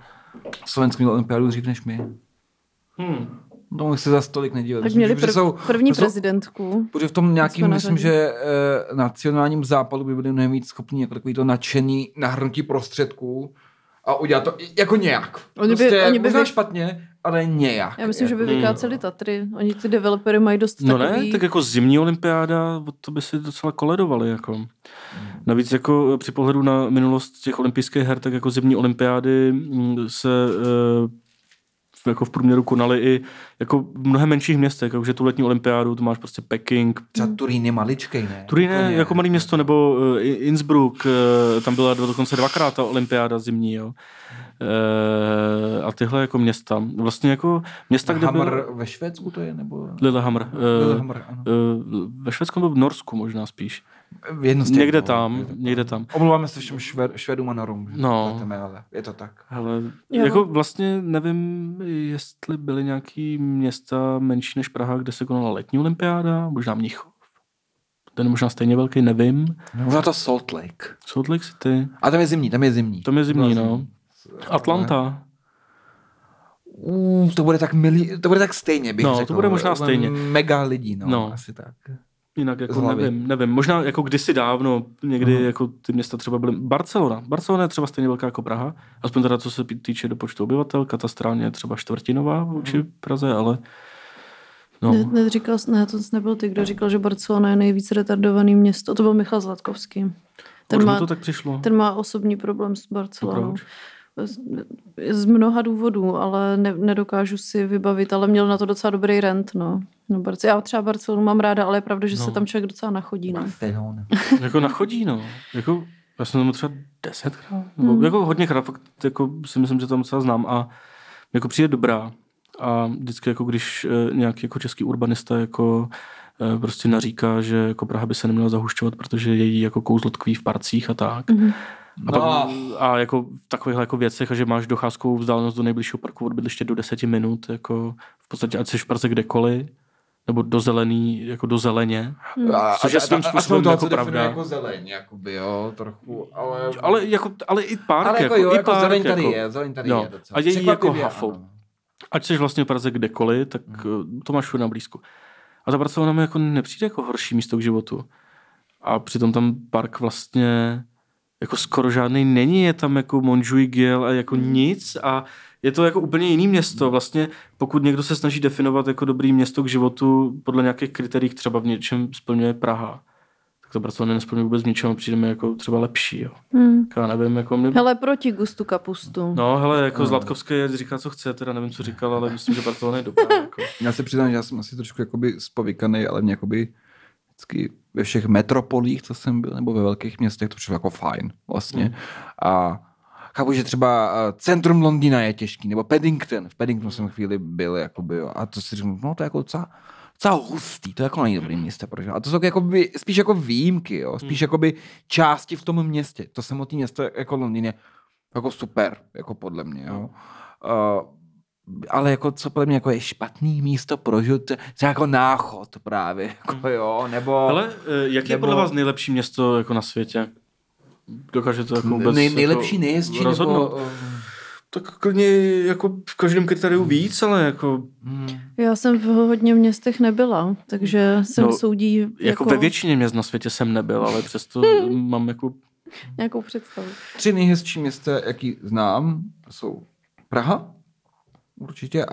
Slovensko mělo olympiádu dřív než my. Tomu bych se zase tolik nedivil. Tak měli první prezidentku. Protože v tom nějakým, myslím, že nacionálním západu by byli mnohem víc schopní jako takový to nadšení nahrnutí prostředků a udělat to jako nějak. Oni by špatně, ale nějak. Já myslím, že by vykáceli Tatry. Oni ty developery mají dost takový... No ne, tak jako zimní olympiáda, to by si docela koledovali. Jako. Navíc jako při pohledu na minulost těch olympijských her, tak jako zimní olympiády se... jako v průměru konali i jako v mnohem menších městech, jakože tu letní olympiádu, tu máš prostě Peking. Třeba Turín je maličkej, ne? Turín je jako malý město, nebo Innsbruck, tam byla dokonce dvakrát ta olympiáda zimní, jo. A tyhle jako města. Vlastně jako města, kde byl... Ve Švédsku to je, nebo... Lillehammer. Lillehammer, ano. Ve Švédsku nebo v Norsku možná spíš. Někde tam. Omlouváme se všem Švédům a Norům. No. Je to tak. Hele, jako vlastně nevím, jestli byly nějaký města menší než Praha, kde se konala letní olympiáda, možná Mnichov. Ten možná stejně velký, nevím. Možná to Salt Lake. Salt Lake City. A tam je zimní, no. Atlanta. To bude tak stejně, bych řekl. No, to bude možná stejně. Mega lidí, no. Asi tak. Jinak jako nevím. Možná jako kdysi dávno někdy jako ty města třeba byly... Barcelona je třeba stejně velká jako Praha. Aspoň teda, co se týče do počtu obyvatel, katastrálně je třeba čtvrtinová vůči Praze, ale... No. To nebyl ty, kdo říkal, že Barcelona je nejvíc retardovaný město. To byl Michal Zlatkovský. Ten má osobní problém s Barcelonou. Z mnoha důvodů, ale nedokážu si vybavit, ale měl na to docela dobrý rent, no. Já třeba Barcelonu mám ráda, ale je pravda, že se tam člověk docela nachodí, no. Jako nachodí, no. Jako, já jsem tam třeba 10krát, jako hodněkrát, fakt, jako si myslím, že tam docela znám a jako přijde dobrá a vždycky, jako když nějaký jako český urbanista, jako prostě naříká, že jako Praha by se neměla zahušťovat, protože její jako kouzlo tkví v parcích a tak. A jako v takových jako věcech, že máš docházkovou vzdálenost do nejbližšího parku od bydliště do 10 minut, jako v podstatě ať jsi v parce kdekoliv, nebo do zelený, jako do zeleně. Což je svým způsobem jako pravda. Jako zeleň, jakoby, jo, trochu, ale i park, ale zeleň tady je docela. A je jí jako hafou. Ať jsi vlastně v parce kdekoliv, tak to máš všude na blízku. A ta Barcelona mi jako nepřijde jako horší místo k životu. A přitom tam park vlastně jako skoro žádný není, je tam jako Montjuïc a jako nic a je to jako úplně jiný město. Vlastně pokud někdo se snaží definovat jako dobrý město k životu podle nějakých kritérií, třeba v něčem splňuje Praha, tak to Barcelona nesplňuje vůbec v ničem a přijde mi jako třeba lepší. Jo. Já nevím, jako mě... Hele, proti gustu kapustu. No, hele, jako Zlatkovský říká, co chce, teda nevím, co říkal, ale myslím, že Barcelona je dobrá. Jako. Já se přiznám, že já jsem asi trošku jakoby spovykanej, ale mě jakoby vždycky ve všech metropolích, co jsem byl, nebo ve velkých městech, to přišlo jako fajn vlastně. A chápu, že třeba centrum Londýna je těžký, nebo Paddington. V Paddingtonu jsem chvíli byl, jakoby, a to si říkám, no to je jako docela docela hustý, to jako není dobrý město pro ženu. A to jsou jakoby, spíš jako výjimky, jo? Spíš jakoby části v tom městě. To samotné město jako Londýn je jako super, jako podle mě. Jo? Ale jako co podle mě jako je špatný místo pro život, třeba jako Náchod právě, jako jo, nebo... Ale jaký je podle vás nejlepší město jako na světě? Dokáže to jako vůbec... Nejlepší jako nejezčí, nebo... Tak klidně jako v každém kritériu víc, ale jako... Já jsem v hodně městech nebyla, takže jsem soudí... Jako ve většině měst na světě jsem nebyl, ale přesto mám jako... Nějakou představu. 3 nejhezčí města, jaký znám, jsou Praha, určitě,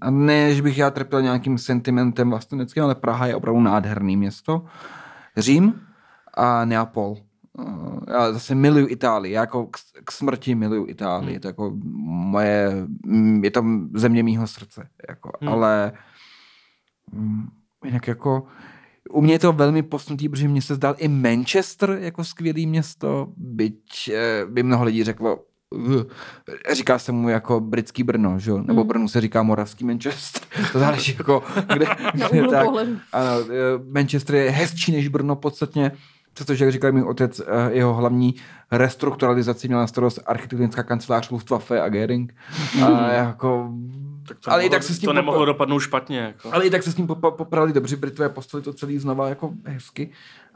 a ne, že bych já trpěl nějakým sentimentem vlasteneckým, ale Praha je opravdu nádherný město. Řím a Neapol. Já zase miluju Itálii, já jako k smrti miluju Itálii, to jako je to země mýho srdce, jako, ale jinak jako u mě je to velmi posunutý, protože mně se zdál i Manchester jako skvělý město, byť by mnoho lidí řeklo, říká se mu jako britský Brno, že? Nebo Brnu se říká moravský Manchester. To záleží jako kde tak. Ano, Manchester je hezčí než Brno podstatně, přestože, jak říkal mi otec, jeho hlavní restrukturalizaci měla starost architektonická kancelář Luftwaffe a Göring. Jako... Ale i tak se s tím to nemohlo dopadnout špatně. Jako. Ale i tak se s tím poprali dobře, Britové postavili to celý znova jako hezky.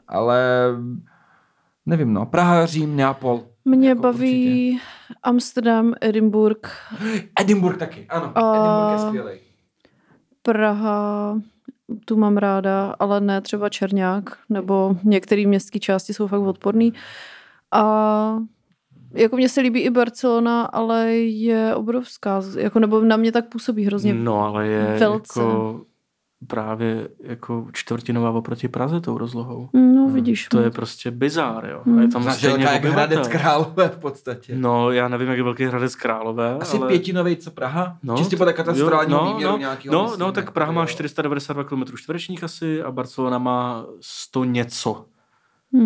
Ale nevím, no. Praha, Řím, Neapol. Mě jako baví určitě. Amsterdam, Edinburgh. Edinburgh taky, ano. Edinburgh je skvělej. Praha... Tu mám ráda, ale ne třeba Čerňák, nebo některé městské části jsou fakt odporný. A jako mně se líbí i Barcelona, ale je obrovská, jako, nebo na mě tak působí hrozně velce. No ale je velce. Jako právě jako čtvrtinová oproti Praze tou rozlohou. No vidíš. To je prostě bizár, jo. A je tam stejně jak Hradec Králové v podstatě. No já nevím, jak je velký Hradec Králové. Asi ale... pětinovej, co Praha? No, čistě podle katastrálního výměru nějakého. No, tak Praha má 492 km² asi a Barcelona má 100 něco.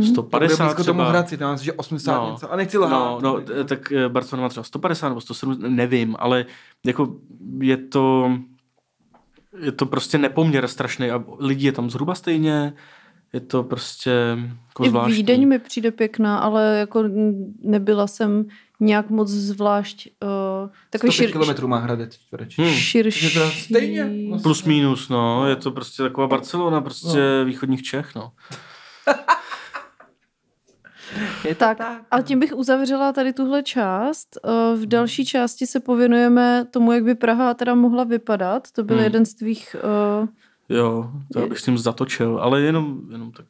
150 třeba. Blízko tomu Hradci, tam že 80 něco. A nechci lhát. No, tak Barcelona má třeba 150 nebo 170, nevím, ale jako je to prostě nepoměr strašný a lidí je tam zhruba stejně, je to prostě jako zvláštní. I Vídeň mi přijde pěkná, ale jako nebyla jsem nějak moc zvlášť. 105 kilometrů má Hradec čtvereční. Širší. Stejně. Vlastně. Plus minus, no. Je to prostě taková Barcelona, prostě východních Čech, no. Tak, a tím bych uzavřela tady tuhle část. V další části se pověnujeme tomu, jak by Praha teda mohla vypadat. To byl jeden z tvých... Jo, to já bych s tím zatočil, ale jenom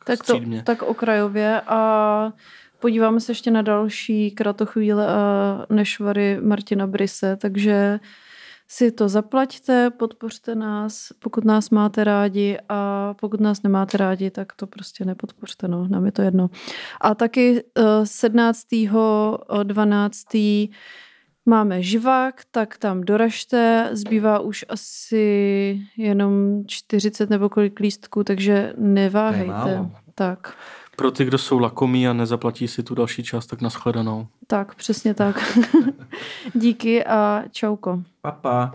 tak střídmě. Tak okrajově a podíváme se ještě na další kratochvíle a nešvary Martina Bryse, takže si to zaplaťte, podpořte nás, pokud nás máte rádi a pokud nás nemáte rádi, tak to prostě nepodpořte, no, nám je to jedno. A taky 17.12. máme živák, tak tam doražte, zbývá už asi jenom 40 nebo kolik lístků, takže neváhejte. Tak. Pro ty, kdo jsou lakomí a nezaplatí si tu další část, tak nashledanou. Tak, přesně tak. Díky a čauko. Pa, pa.